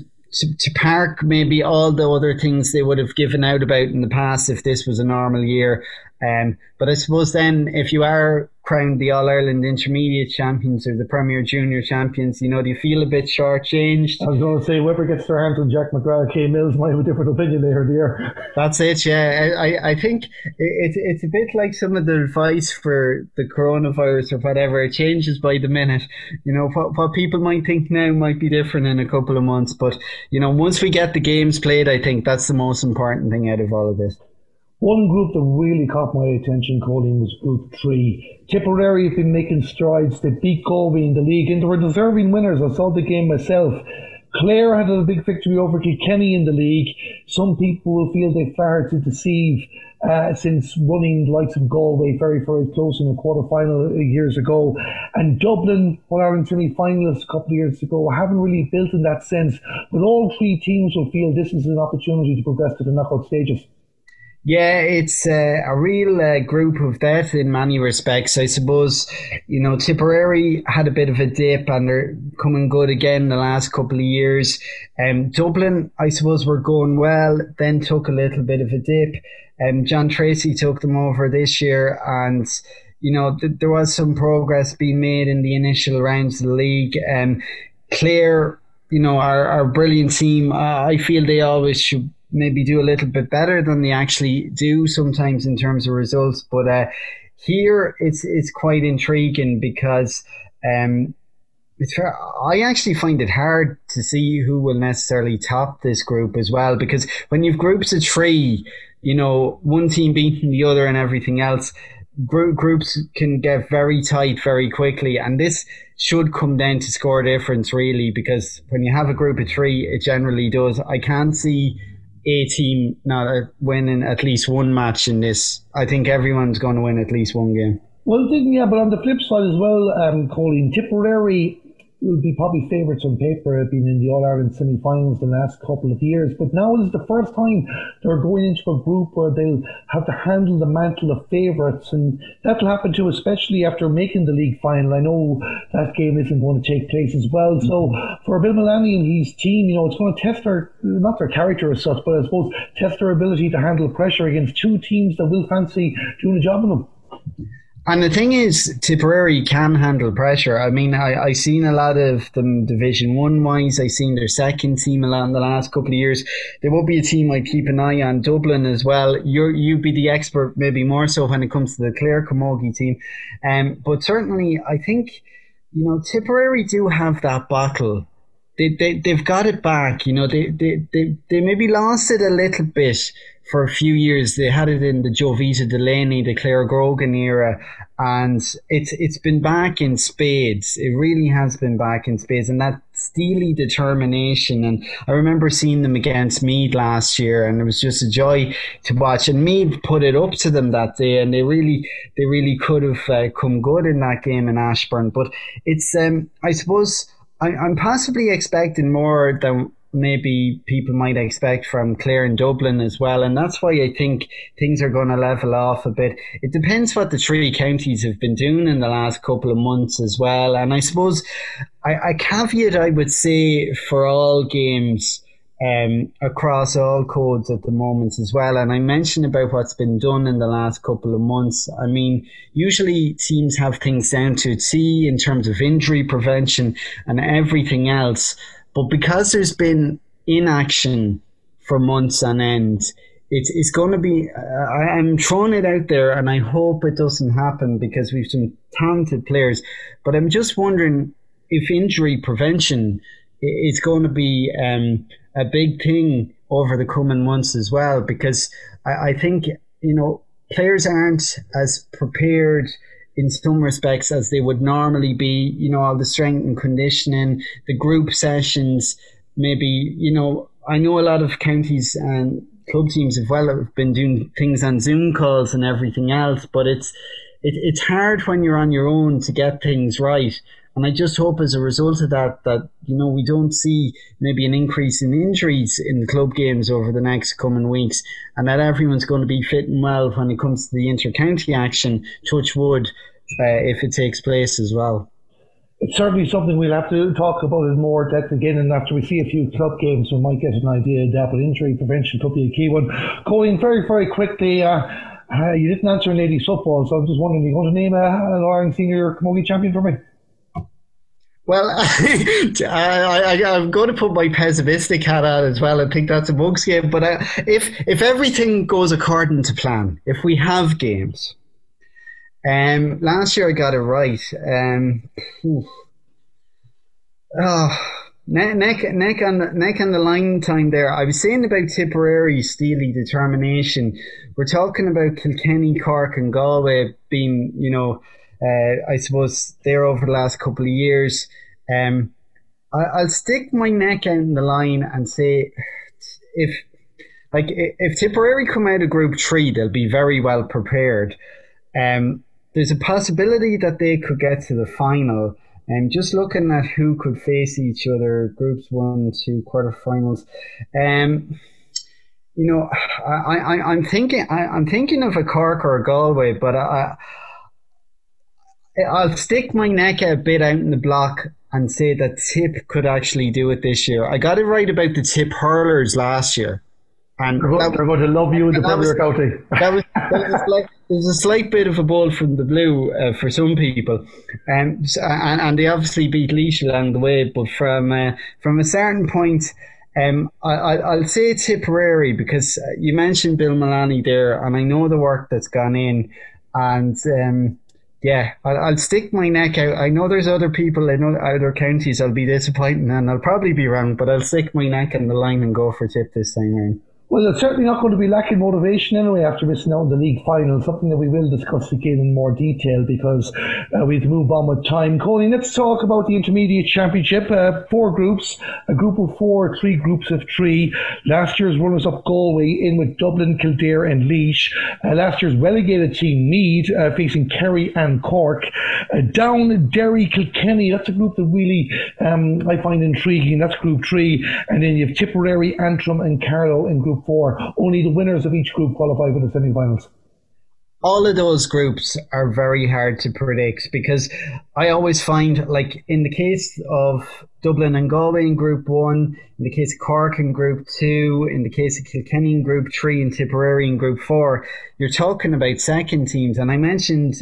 to park maybe all the other things they would have given out about in the past if this was a normal year. But I suppose then if you are crowned the All-Ireland Intermediate Champions or the Premier Junior Champions. You know, do you feel a bit shortchanged? I was going to say, Whipper gets their hand from Jack McGrath, Kay Mills might have a different opinion later in the year. That's it, yeah. I think it's a bit like some of the advice for the coronavirus or whatever. It changes by the minute. You know, what people might think now might be different in a couple of months. But, you know, once we get the games played, I think that's the most important thing out of all of this. One group that really caught my attention, Colleen, was Group 3. Tipperary have been making strides. They beat Galway in the league and they were deserving winners. I saw the game myself. Clare had a big victory over Kilkenny in the league. Some people will feel they failed to deceive since running the likes of Galway very, very close in a quarter-final years ago. And Dublin, All-Ireland semi-finalists a couple of years ago, haven't really built in that sense. But all three teams will feel this is an opportunity to progress to the knockout stages. Yeah, it's a real group of death in many respects. I suppose, you know, Tipperary had a bit of a dip and they're coming good again the last couple of years. Dublin, I suppose, were going well, then took a little bit of a dip. John Tracy took them over this year and, you know, there was some progress being made in the initial rounds of the league. Clare, you know, our brilliant team, I feel they always should maybe do a little bit better than they actually do sometimes in terms of results. But here it's quite intriguing because I actually find it hard to see who will necessarily top this group as well, because when you've groups of three, you know, one team beating the other and everything else, groups can get very tight very quickly, and this should come down to score difference really, because when you have a group of three, it generally does. I can't see a team not winning at least one match in this. I think everyone's going to win at least one game. Well, yeah, but on the flip side as well, Colleen, Tipperary will be probably favourites on paper, being in the All-Ireland semi-finals the last couple of years. But now is the first time they're going into a group where they'll have to handle the mantle of favourites, and that'll happen too, especially after making the league final. I know that game isn't going to take place as well. So for Bill Melanie and his team, you know, it's going to test their, not their character as such, but I suppose test their ability to handle pressure against two teams that will fancy doing a job on them. And the thing is, Tipperary can handle pressure. I mean, I seen a lot of them Division 1 wise. I seen their second team a lot in the last couple of years. They will be a team I keep an eye on. Dublin as well. You'd be the expert maybe more so when it comes to the Clare Camogie team. But certainly, I think, you know, Tipperary do have that battle. They've got it back. You know, they maybe lost it a little bit for a few years. They had it in the Jovita Delaney, the Claire Grogan era, and it's been back in spades. It really has been back in spades, and that steely determination. And I remember seeing them against Meath last year, and it was just a joy to watch. And Meath put it up to them that day, and they really could have come good in that game in Ashburn. But it's I suppose I'm possibly expecting more than maybe people might expect from Clare and Dublin as well, and that's why I think things are going to level off a bit. It depends what the three counties have been doing in the last couple of months as well. And I suppose a caveat I would say for all games across all codes at the moment as well, and I mentioned about what's been done in the last couple of months. I mean, usually teams have things down to a T in terms of injury prevention and everything else. But because there's been inaction for months on end, it's going to be, I'm throwing it out there and I hope it doesn't happen because we've some talented players. But I'm just wondering if injury prevention is going to be a big thing over the coming months as well, because I think, you know, players aren't as prepared in some respects as they would normally be. You know, all the strength and conditioning, the group sessions, maybe, you know, I know a lot of counties and club teams as well have been doing things on Zoom calls and everything else, but it's hard when you're on your own to get things right. And I just hope as a result of that, you know, we don't see maybe an increase in injuries in the club games over the next coming weeks, and that everyone's going to be fit and well when it comes to the inter-county action, touch wood, if it takes place as well. It's certainly something we'll have to talk about in more depth again, and after we see a few club games we might get an idea of that, but injury prevention could be a key one. Going very, very quickly, You didn't answer in ladies football, so I'm just wondering, are you going to name an All-Ireland Senior Camogie Champion for me? Well, I'm going to put my pessimistic hat on as well and think that's a Mugs game. But if everything goes according to plan, if we have games, last year I got it right. Neck on the line time there. I was saying about Tipperary, steely determination. We're talking about Kilkenny, Cork, and Galway being, you know, I suppose there over the last couple of years. I'll stick my neck out in the line and say, if Tipperary come out of Group 3, they'll be very well prepared. There's a possibility that they could get to the final. Just looking at who could face each other, Groups 1, 2, quarterfinals. You know, I'm thinking of a Cork or a Galway, but I'll stick my neck a bit out in the block and say that Tip could actually do it this year. I got it right about the Tip hurlers last year. And they're going to love you in the Premier County. There's a slight bit of a ball from the blue for some people. And they obviously beat Leash along the way. But from a certain point, I'll say Tipperary, because you mentioned Bill Melanie there, and I know the work that's gone in. And... yeah, I'll stick my neck out. I know there's other people in other counties I'll be disappointing, and I'll probably be wrong, but I'll stick my neck in the line and go for Tip this time round. Well, it's certainly not going to be lacking motivation anyway after missing out on the league final, something that we will discuss again in more detail, because we've moved on with time. Colin, let's talk about the Intermediate Championship. Four groups, a group of four, three groups of three. Last year's runners-up Galway in with Dublin, Kildare and Laois. Last year's relegated team Meath facing Kerry and Cork. Down Derry, Kilkenny, that's a group that really I find intriguing. That's Group 3. And then you have Tipperary, Antrim and Carlow in Group 4. Only the winners of each group qualify for the semi-finals. All of those groups are very hard to predict, because I always find, like in the case of Dublin and Galway in Group 1, in the case of Cork in Group 2, in the case of Kilkenny in Group 3 and Tipperary in Group 4, you're talking about second teams. And I mentioned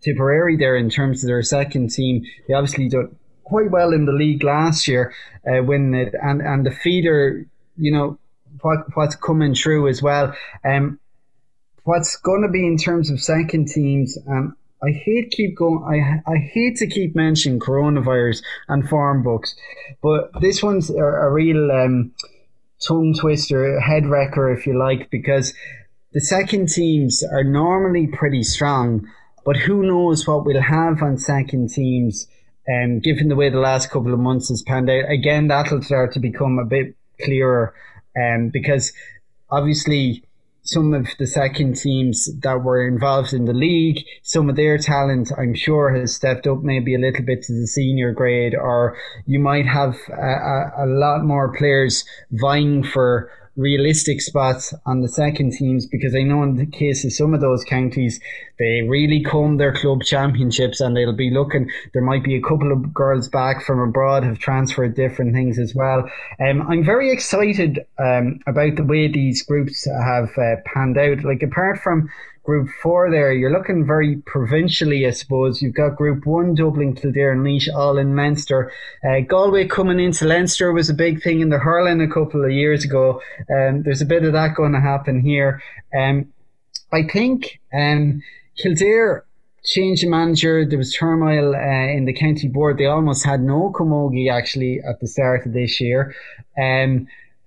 Tipperary there in terms of their second team. They obviously did quite well in the league last year, and the feeder, you know, what's coming through as well. What's going to be in terms of second teams, I hate to keep mentioning coronavirus and form books, but this one's a real tongue twister, head wrecker if you like, because the second teams are normally pretty strong, but who knows what we'll have on second teams, given the way the last couple of months has panned out. Again, that'll start to become a bit clearer, because obviously some of the second teams that were involved in the league, some of their talent, I'm sure, has stepped up maybe a little bit to the senior grade, or you might have a lot more players vying for realistic spots on the second teams, because I know in the case of some of those counties, they really comb their club championships, and they'll be looking. There might be a couple of girls back from abroad have transferred different things as well. I'm very excited about the way these groups have panned out. Like apart from Group 4 there, you're looking very provincially, I suppose. You've got Group 1, Dublin, Kildare and Laois, all in Leinster. Galway coming into Leinster was a big thing in the hurling a couple of years ago. There's a bit of that going to happen here. I think Kildare changed the manager. There was turmoil in the county board. They almost had no camogie actually at the start of this year.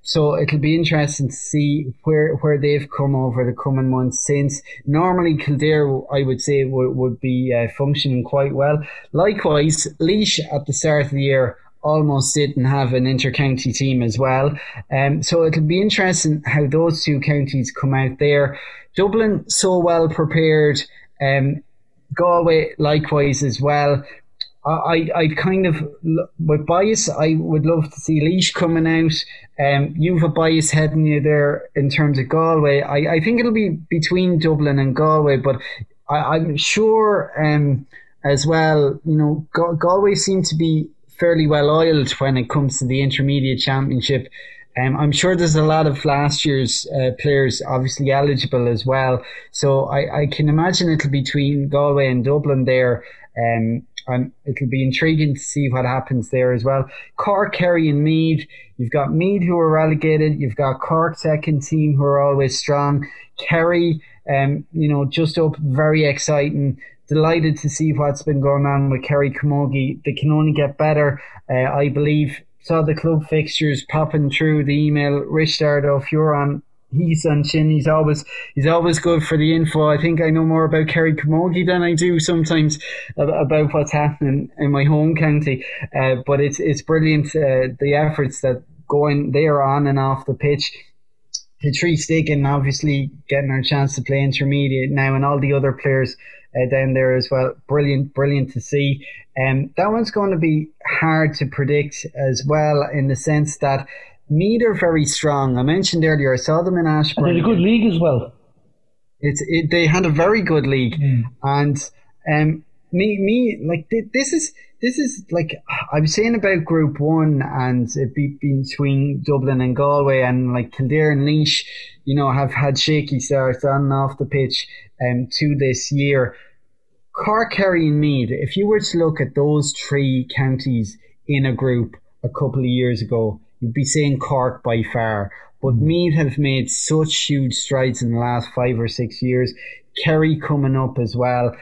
So it'll be interesting to see where they've come over the coming months since. Normally Kildare, I would say, would be functioning quite well. Likewise, Laois at the start of the year almost didn't have an inter-county team as well. So it'll be interesting how those two counties come out there. Dublin, so well prepared. Galway, likewise as well. I kind of, with bias, I would love to see Laois coming out. You've a bias heading you there in terms of Galway. I think it'll be between Dublin and Galway, but I'm sure as well, you know, Galway seem to be fairly well oiled when it comes to the Intermediate Championship. I'm sure there's a lot of last year's players obviously eligible as well. So I can imagine it'll be between Galway and Dublin there. It'll be intriguing to see what happens there as well. Cork, Kerry and Meath. You've got Meath who are relegated. You've got Cork second team who are always strong. Kerry, just up, very exciting. Delighted to see what's been going on with Kerry Camogie. They can only get better, I believe. Saw the club fixtures popping through the email. Rich Dardo, if you're on, he's on Shin. He's always good for the info. I think I know more about Kerry Camogie than I do sometimes about what's happening in my home county. But it's brilliant, the efforts that going there on and off the pitch. Patrice Diggin obviously getting our chance to play intermediate now, and all the other players down there as well. Brilliant to see. That one's going to be hard to predict as well, in the sense that Meath are very strong. I mentioned earlier, I saw them in Ashburn. And they had a good league as well. They had a very good league, and this is like I was saying about Group 1 and it between Dublin and Galway, and like Kildare and Laois, have had shaky starts on and off the pitch to this year. Cork, Kerry and Meath, if you were to look at those three counties in a group a couple of years ago, you'd be saying Cork by far. But Meath have made such huge strides in the last 5 or 6 years. Kerry coming up as well.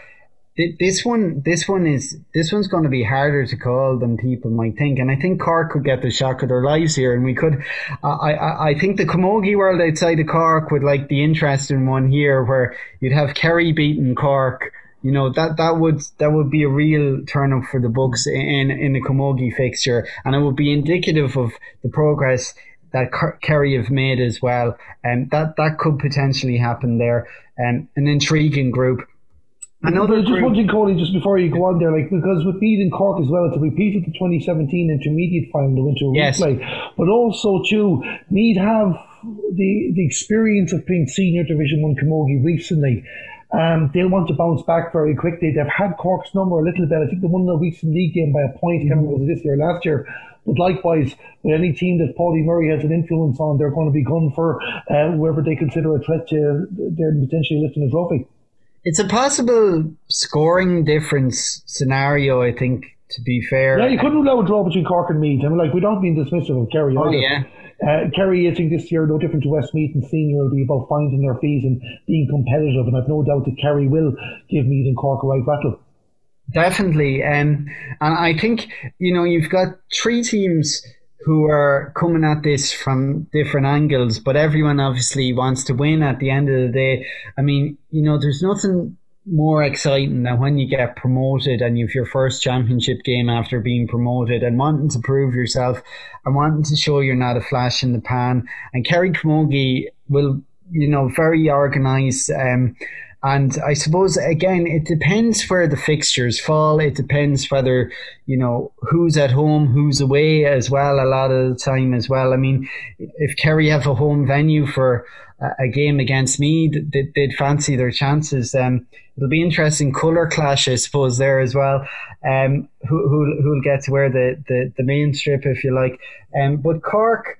This one's going to be harder to call than people might think, and I think Cork could get the shock of their lives here, and we could. I think the camogie world outside of Cork would like the interesting one here, where you'd have Kerry beating Cork. That would be a real turn up for the books in the camogie fixture, and it would be indicative of the progress that Kerry have made as well, and that could potentially happen there. An intriguing group. Just one thing, Colin, just before you go on there, because with Meath and Cork as well, it's a repeat of the 2017 intermediate final, the winter replay, but also too, Meath have the experience of playing senior Division 1 camogie recently. They'll want to bounce back very quickly. They've had Cork's number a little bit. I think they won the recent league game by a point. I can't remember this year or last year. But likewise, with any team that Paulie Murray has an influence on, they're going to be gun for whoever they consider a threat to their potentially lifting a trophy. It's a possible scoring difference scenario, I think, to be fair. Yeah, you couldn't allow a draw between Cork and Meath. We don't mean dismissive of Kerry. Oh, yeah. Kerry, I think this year, no different to Westmeath and Senior, will be about finding their feet and being competitive. And I've no doubt that Kerry will give Meath and Cork a right battle. Definitely. And I think, you've got three teams who are coming at this from different angles, but everyone obviously wants to win at the end of the day. There's nothing more exciting than when you get promoted and you've your first championship game after being promoted and wanting to prove yourself and wanting to show you're not a flash in the pan. And Kerry Camogie will, very organised. And I suppose, again, it depends where the fixtures fall. It depends whether, who's at home, who's away as well a lot of the time as well. If Kerry have a home venue for a game against Meath, they'd fancy their chances. It'll be interesting colour clash, I suppose, there as well. Who'll get to wear the main strip, if you like. But Cork,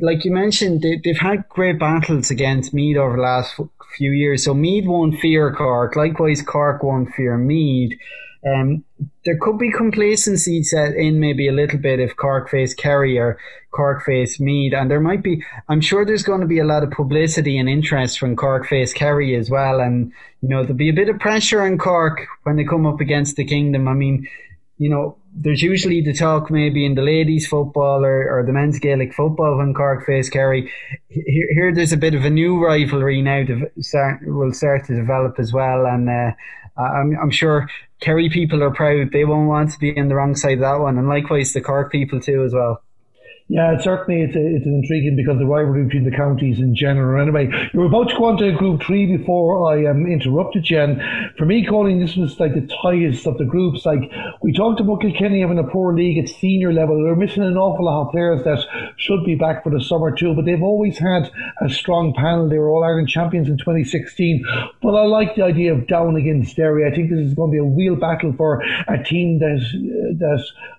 like you mentioned, they've had great battles against Meath over the last few years. So Meath won't fear Cork. Likewise, Cork won't fear Meath. There could be complacency set in maybe a little bit if Cork face Kerry or Cork face Meath. And there might be, I'm sure there's going to be a lot of publicity and interest when Cork face Kerry as well. And, there'll be a bit of pressure on Cork when they come up against the Kingdom. There's usually the talk maybe in the ladies' football or the men's Gaelic football when Cork face Kerry. Here there's a bit of a new rivalry now will start to develop as well, and I'm sure Kerry people are proud. They won't want to be on the wrong side of that one, and likewise the Cork people too as well. Yeah, certainly it's intriguing because the rivalry between the counties in general. Anyway, you were about to go on to Group 3 before I interrupted you. And for me, Colin, this was like the tightest of the groups. We talked about Kilkenny having a poor league at senior level. They're missing an awful lot of players that should be back for the summer too. But they've always had a strong panel. They were All-Ireland champions in 2016. But I like the idea of Down against Derry. I think this is going to be a real battle for a team that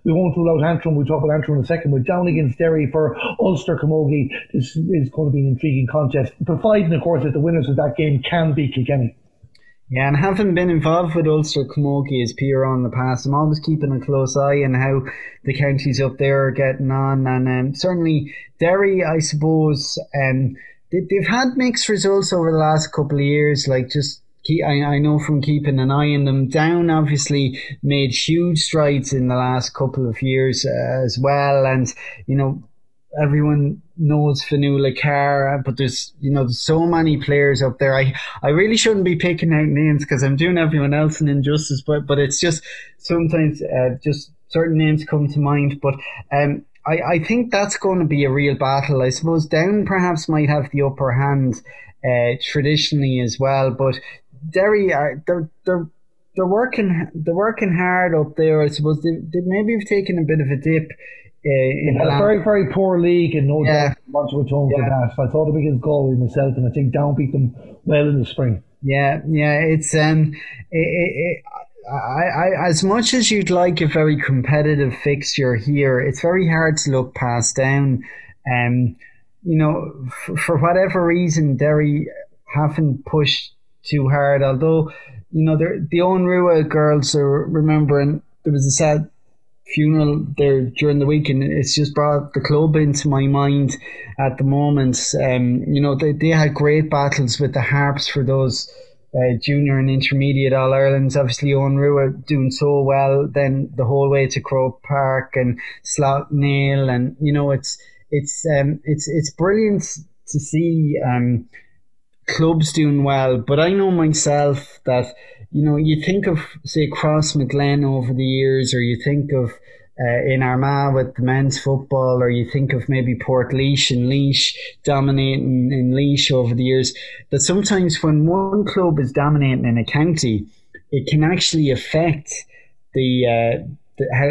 we won't rule out Antrim. We'll talk about Antrim in a second. But Down against Derry for Ulster Camogie. This is going to be an intriguing contest, providing, of course, that the winners of that game can beat Kilkenny. Yeah, and having been involved with Ulster Camogie as PR in the past, I'm always keeping a close eye on how the counties up there are getting on. And certainly Derry, I suppose, they've had mixed results over the last couple of years. Like, just I know from keeping an eye on them, Down obviously made huge strides in the last couple of years as well. And, you know, everyone knows Fanula Carr, but there's, you know, so many players up there. I really shouldn't be picking out names because I'm doing everyone else an injustice, but it's just sometimes just certain names come to mind. But I think that's going to be a real battle. I suppose Down perhaps might have the upper hand traditionally as well, but Derry are they're working hard up there. I suppose they maybe have taken a bit of a dip. A very, very poor league, and no doubt want to atone for that. So I thought against Galway myself, and I think Down beat them well in the spring. Yeah, it's I as much as you'd like a very competitive fixture here, it's very hard to look past Down. You know, for whatever reason, Derry haven't pushed too hard. Although, you know, the Owen Rua girls are remembering there was a sad funeral there during the week, and it's just brought the club into my mind at the moment. You know, they had great battles with the Harps for those junior and intermediate All-Irelands. Obviously Owen Rua doing so well then the whole way to Croke Park and Slough-Nail, and you know, it's brilliant to see clubs doing well. But I know myself that, you know, you think of, say, Cross McGlen over the years, or you think of in Armagh with the men's football, or you think of maybe Portlaoise and Laois dominating in Laois over the years, that sometimes when one club is dominating in a county, it can actually affect how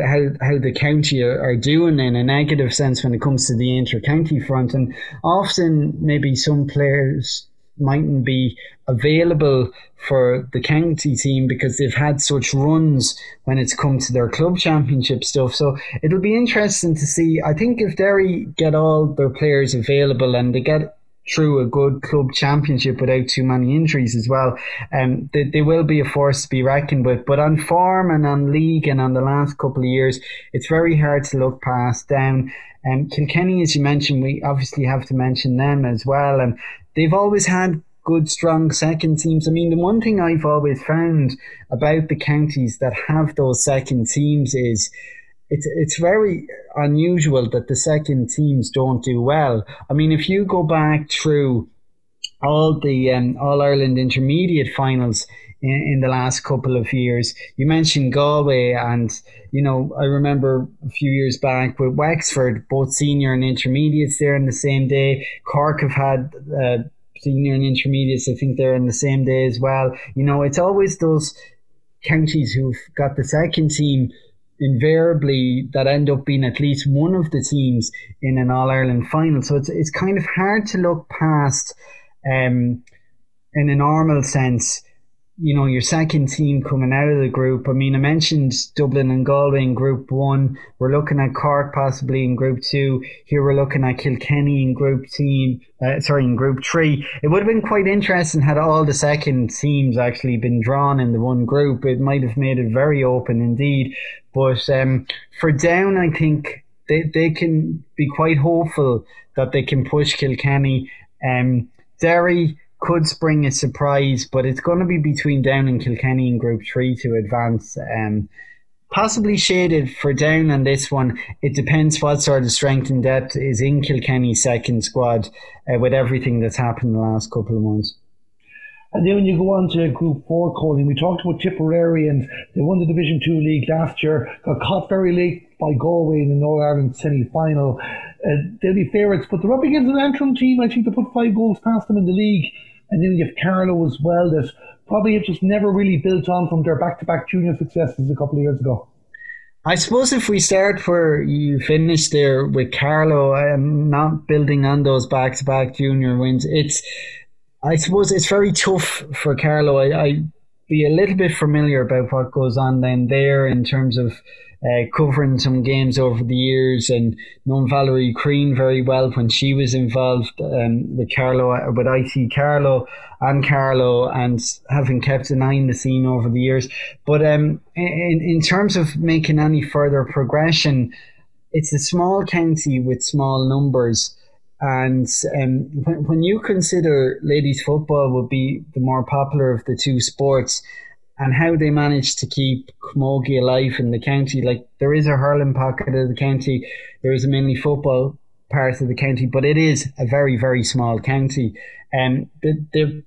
the county are doing in a negative sense when it comes to the inter-county front. And often maybe some players mightn't be available for the county team because they've had such runs when it's come to their club championship stuff. So it'll be interesting to see. I think if Derry get all their players available and they get through a good club championship without too many injuries as well, they will be a force to be reckoned with. But on form and on league and on the last couple of years, it's very hard to look past Down. Kilkenny, as you mentioned, we obviously have to mention them as well. And they've always had good, strong second teams. I mean, the one thing I've always found about the counties that have those second teams is it's very unusual that the second teams don't do well. I mean, if you go back through all the All-Ireland intermediate finals in the last couple of years, you mentioned Galway, and, you know, I remember a few years back with Wexford, both senior and intermediates there on the same day. Cork have had senior and intermediates, I think, they're on the same day as well. You know, it's always those counties who've got the second team invariably that end up being at least one of the teams in an All-Ireland final. So it's kind of hard to look past, in a normal sense, you know, your second team coming out of the group. I mean, I mentioned Dublin and Galway in Group 1. We're looking at Cork possibly in Group 2. Here we're looking at Kilkenny in Group 3. It would have been quite interesting had all the second teams actually been drawn in the one group. It might have made it very open indeed. But for Down, I think they can be quite hopeful that they can push Kilkenny. Derry could spring a surprise, but it's going to be between Down and Kilkenny in Group 3 to advance. Possibly shaded for Down on this one. It depends what sort of strength and depth is in Kilkenny's second squad with everything that's happened in the last couple of months. And then when you go on to Group 4, Colin, we talked about Tipperary, and they won the Division 2 League last year, got caught very late by Galway in the Northern Ireland semi-final. They'll be favourites, but they're up against an Antrim team, I think, they put 5 goals past them in the league. And then you have Carlow as well, that probably have just never really built on from their back-to-back junior successes a couple of years ago. I suppose if we start where you finished there with Carlow, not building on those back-to-back junior wins, I suppose it's very tough for Carlow. I be a little bit familiar about what goes on down there in terms of covering some games over the years, and known Valerie Crean very well when she was involved with IC Carlow and Carlow, and having kept an eye on the scene over the years. But in terms of making any further progression, it's a small county with small numbers. And when you consider ladies football would be the more popular of the two sports, and how they managed to keep camogie alive in the county, like there is a hurling pocket of the county, there is a mainly football part of the county, but it is a very, very small county. The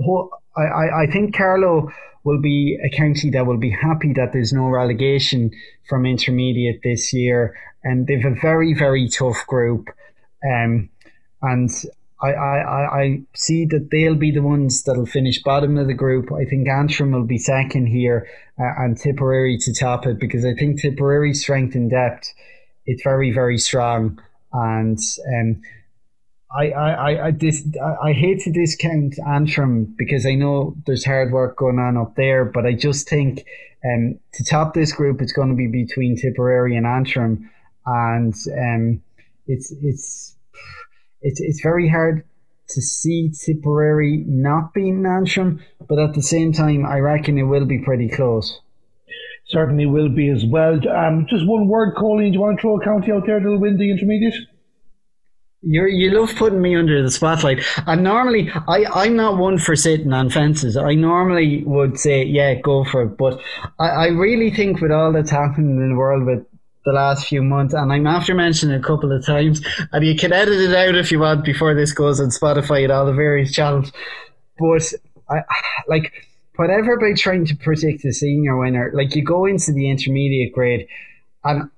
whole, I think Carlow will be a county that will be happy that there's no relegation from intermediate this year, and they've a very, very tough group. And I see that they'll be the ones that'll finish bottom of the group. I think Antrim will be second here, and Tipperary to top it, because I think Tipperary's strength and depth is very, very strong. And I hate to discount Antrim, because I know there's hard work going on up there, but I just think to top this group, it's going to be between Tipperary and Antrim, and it's very hard to see Tipperary not being Antrim, but at the same time, I reckon it will be pretty close. Certainly will be as well. Just one word, Colleen, do you want to throw a county out there that'll win the intermediate? You love putting me under the spotlight. And normally, I'm not one for sitting on fences. I normally would say, yeah, go for it. But I really think with all that's happened in the world with the last few months, and I'm after mentioning it a couple of times, and you can edit it out if you want before this goes on Spotify and all the various channels, but I like whatever by trying to predict the senior winner, like you go into the intermediate grade, and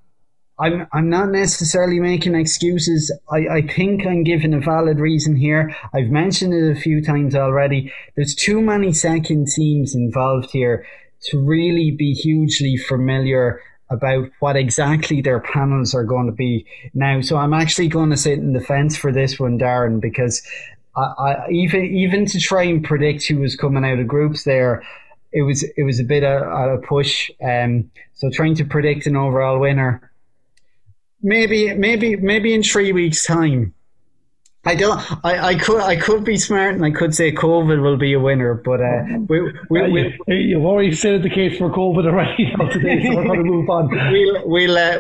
I'm not necessarily making excuses. I think I'm giving a valid reason here. I've mentioned it a few times already. There's too many second teams involved here to really be hugely familiar about what exactly their panels are going to be now. So I'm actually going to sit in the fence for this one, Darren, because I even to try and predict who was coming out of groups there, it was a bit of a push. So trying to predict an overall winner, maybe in 3 weeks' time. I could be smart and I could say COVID will be a winner, but you've already stated the case for COVID already today, so we're going to move on.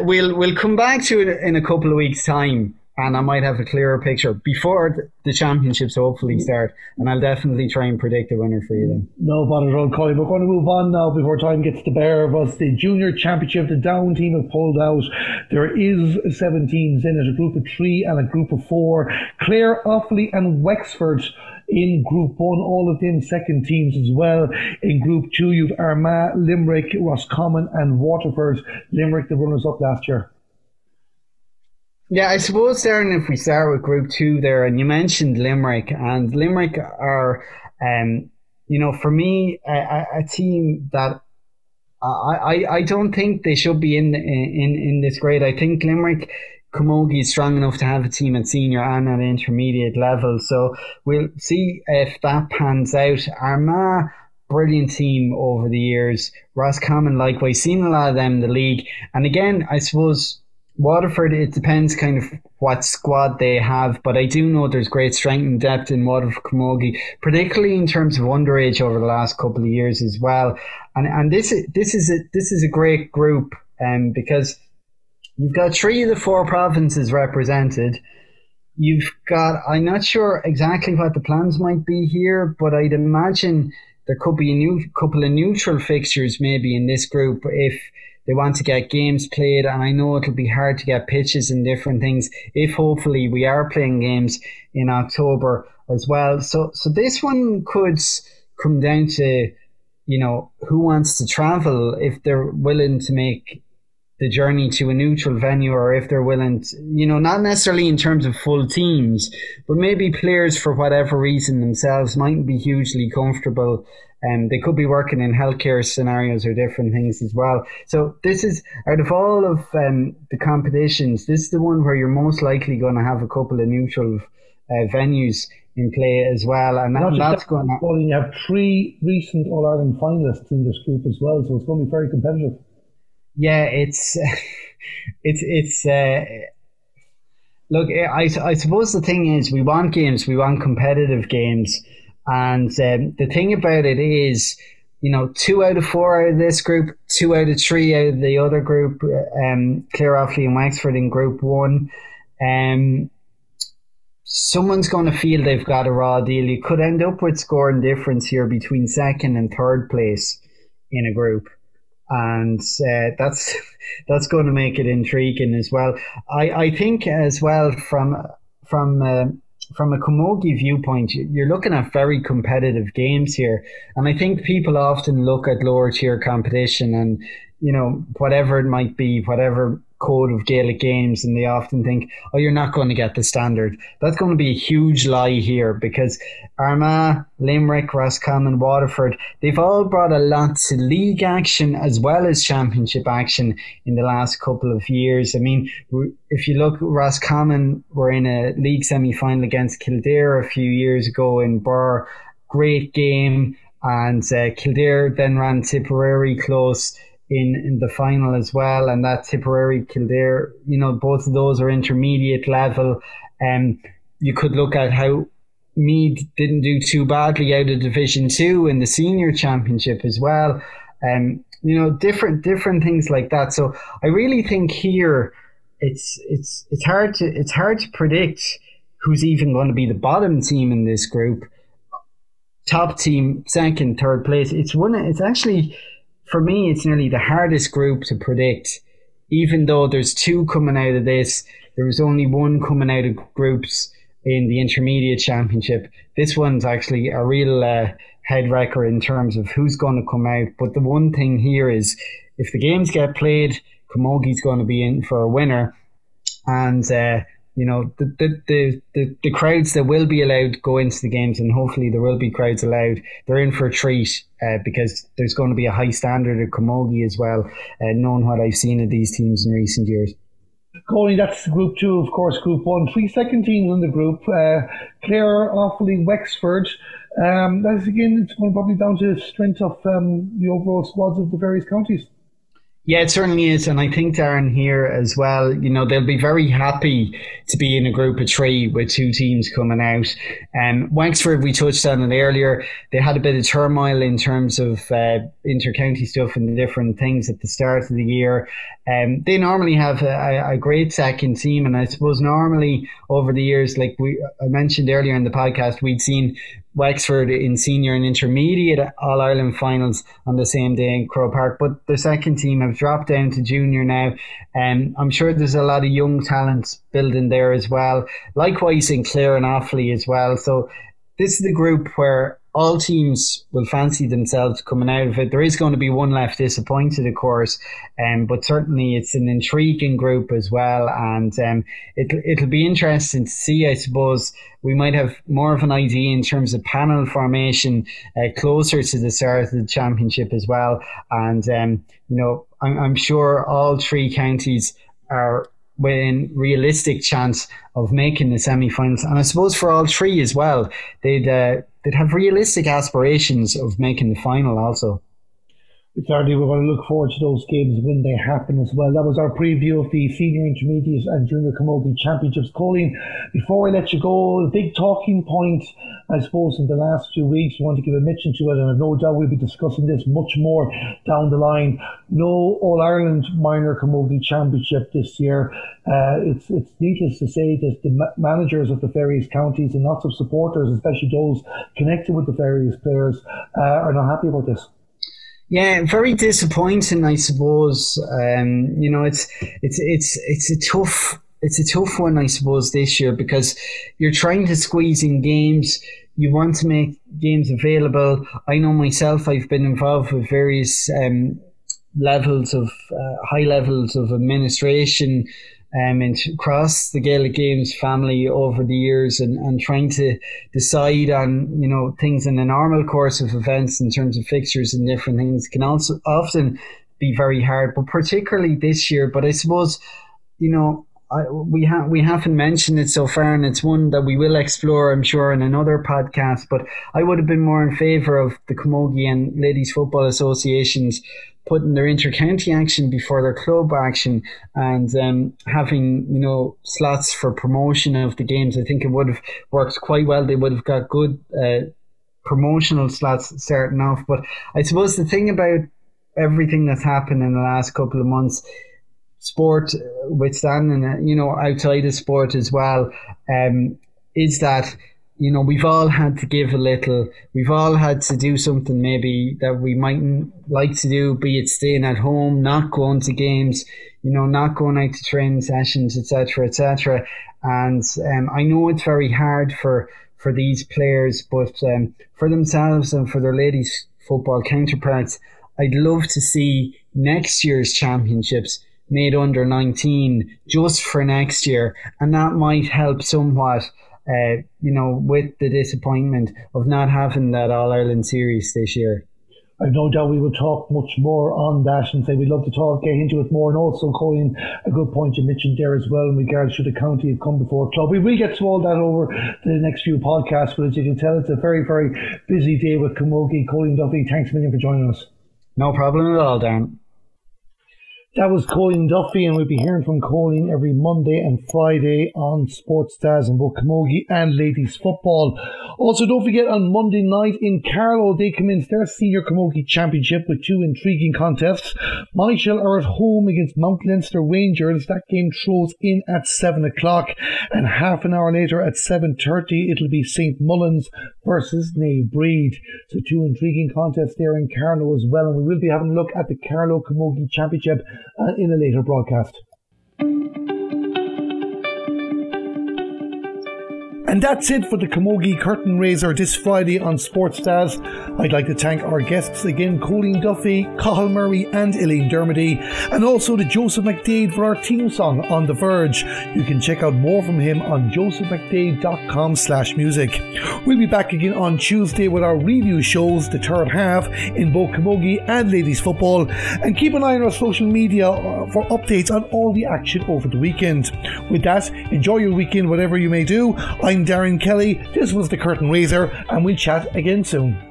We'll come back to it in a couple of weeks' time, and I might have a clearer picture before the championships hopefully start, and I'll definitely try and predict the winner for you then. No bother at all, Colin. We're going to move on now before time gets the bear of us. The junior championship, the Down team have pulled out. There is 7 teams in it, a group of 3 and a group of 4. Clare, Offaly and Wexford in Group 1, all of them second teams as well. In Group 2, you've Armagh, Limerick, Roscommon and Waterford. Limerick, the runners-up last year. Yeah, I suppose, Darren, if we start with Group 2 there, and you mentioned Limerick, and Limerick are, for me, a team that I don't think they should be in this grade. I think Limerick camogie is strong enough to have a team at senior and at intermediate level, so we'll see if that pans out. Armagh, brilliant team over the years. Roscommon, likewise, seen a lot of them in the league. And again, I suppose Waterford, it depends kind of what squad they have, but I do know there's great strength and depth in Waterford camogie, particularly in terms of underage over the last couple of years as well. And this is a great group, because you've got 3 of the 4 provinces represented. You've got, I'm not sure exactly what the plans might be here, but I'd imagine there could be a couple of neutral fixtures maybe in this group if they want to get games played, and I know it'll be hard to get pitches and different things if hopefully we are playing games in October as well. So this one could come down to, who wants to travel, if they're willing to make the journey to a neutral venue, or if they're willing to, not necessarily in terms of full teams, but maybe players for whatever reason themselves mightn't be hugely comfortable, and they could be working in healthcare scenarios or different things as well. So this is, out of all of the competitions, this is the one where you're most likely going to have a couple of neutral venues in play as well. And that's going on. Well, you have three recent All-Ireland finalists in this group as well, so it's going to be very competitive. Yeah, look, I suppose the thing is we want games, we want competitive games. And the thing about it is, you know, 2 out of 4 out of this group, 2 out of 3 out of the other group, Clare Offaly and Wexford in Group 1. Someone's going to feel they've got a raw deal. You could end up with scoring difference here between second and third place in a group. And that's going to make it intriguing as well. I think as well from a camogie viewpoint, you're looking at very competitive games here. And I think people often look at lower tier competition and, you know, whatever it might be, whatever code of Gaelic games, and they often think, oh, you're not going to get the standard. That's going to be a huge lie here, because Armagh, Limerick, Roscommon, Waterford, they've all brought a lot to league action as well as championship action in the last couple of years. I mean, if you look, Roscommon were in a league semi-final against Kildare a few years ago in Burr. Great game. And Kildare then ran Tipperary close in the final as well, and that Tipperary Kildare, you know, both of those are intermediate level. You could look at how Meath didn't do too badly out of Division 2 in the Senior Championship as well. You know, different things like that. So I really think here it's hard to predict who's even going to be the bottom team in this group. Top team, second, third place. It's actually for me, it's nearly the hardest group to predict, even though there's 2 coming out of this. There was only 1 coming out of groups in the Intermediate Championship. This one's actually a real head wrecker in terms of who's going to come out. But the one thing here is, if the games get played, Camogie's going to be in for a winner. And, you know, the crowds that will be allowed to go into the games, and hopefully there will be crowds allowed, they're in for a treat, because there's going to be a high standard of camogie as well, knowing what I've seen of these teams in recent years. Colin, that's Group 2, of course, Group 1. 3 second teams in the group, Clare, Offaly, Wexford. That's again, it's going probably down to the strength of the overall squads of the various counties. Yeah, it certainly is. And I think, Darren, here as well, you know, they'll be very happy to be in a group of 3 with 2 teams coming out. Wexford, we touched on it earlier, they had a bit of turmoil in terms of inter-county stuff and different things at the start of the year. They normally have a great second team, and I suppose normally over the years, like I mentioned earlier in the podcast, we'd seen Wexford in senior and intermediate All-Ireland finals on the same day in Croke Park, but their second team have dropped down to junior now. I'm sure there's a lot of young talents building there as well. Likewise in Clare and Offaly as well. So this is the group where all teams will fancy themselves coming out of it. There is going to be one left disappointed, of course, but certainly it's an intriguing group as well. And it'll be interesting to see, I suppose. We might have more of an idea in terms of panel formation closer to the start of the championship as well. And, you know, I'm sure all 3 counties are within realistic chance of making the semi-finals. And I suppose for all 3 as well, they'd have realistic aspirations of making the final also. Certainly, we're going to look forward to those games when they happen as well. That was our preview of the Senior, Intermediate and Junior Camogie Championships. Colleen, before I let you go, the big talking point, I suppose, in the last few weeks, we want to give a mention to it, and I've no doubt we'll be discussing this much more down the line. No All-Ireland Minor Camogie Championship this year. It's needless to say that the managers of the various counties and lots of supporters, especially those connected with the various players, are not happy about this. Yeah, very disappointing, I suppose. You know, it's a tough one, I suppose, this year, because you're trying to squeeze in games. You want to make games available. I know myself, I've been involved with various levels of high levels of administration and across the Gaelic Games family over the years, and trying to decide on, you know, things in the normal course of events in terms of fixtures and different things can also often be very hard, but particularly this year. But I suppose, you know, we haven't mentioned it so far, and it's one that we will explore, I'm sure, in another podcast, but I would have been more in favour of the Camogie and Ladies Football Associations putting their inter-county action before their club action, and having, you know, slots for promotion of the games. I think it would have worked quite well. They would have got good promotional slots starting off. But I suppose the thing about everything that's happened in the last couple of months, sport withstanding, you know, outside of sport as well, is that, you know, we've all had to give a little. We've all had to do something maybe that we mightn't like to do, be it staying at home, not going to games, you know, not going out to training sessions, etc., etc. And I know it's very hard for these players, but for themselves and for their ladies' football counterparts, I'd love to see next year's championships made under 19 just for next year, and that might help somewhat. You know, with the disappointment of not having that All-Ireland series this year. I've no doubt we will talk much more on that, and say we'd love to get into it more. And also, Colin, a good point you mentioned there as well in regards to the county have come before club. We will get to all that over the next few podcasts, but as you can tell, it's a very, very busy day with Camogie. Colin Duffy, thanks a million for joining us. No problem at all, Dan. That was Colin Duffy, and we'll be hearing from Colin every Monday and Friday on Sports Stars in both Camogie and Ladies Football. Also, don't forget, on Monday night in Carlow, they commence their Senior Camogie Championship with two intriguing contests. Michael are at home against Mount Leinster Rangers. That game throws in at 7 o'clock, and half an hour later at 7:30 it'll be St. Mullins versus Nave Breed. So two intriguing contests there in Carlow as well, and we will be having a look at the Carlow Camogie Championship in a later broadcast. And that's it for the Camogie Curtain Raiser this Friday on Sports Stars. I'd like to thank our guests again, Colleen Duffy, Cahal Murray and Elaine Dermody, and also to Joseph McDade for our theme song, On The Verge. You can check out more from him on josephmcdade.com/music. We'll be back again on Tuesday with our review shows, the third half, in both Camogie and Ladies Football. And keep an eye on our social media for updates on all the action over the weekend. With that, enjoy your weekend, whatever you may do. I'm Darren Kelly, this was the Curtain Raiser, and we'll chat again soon.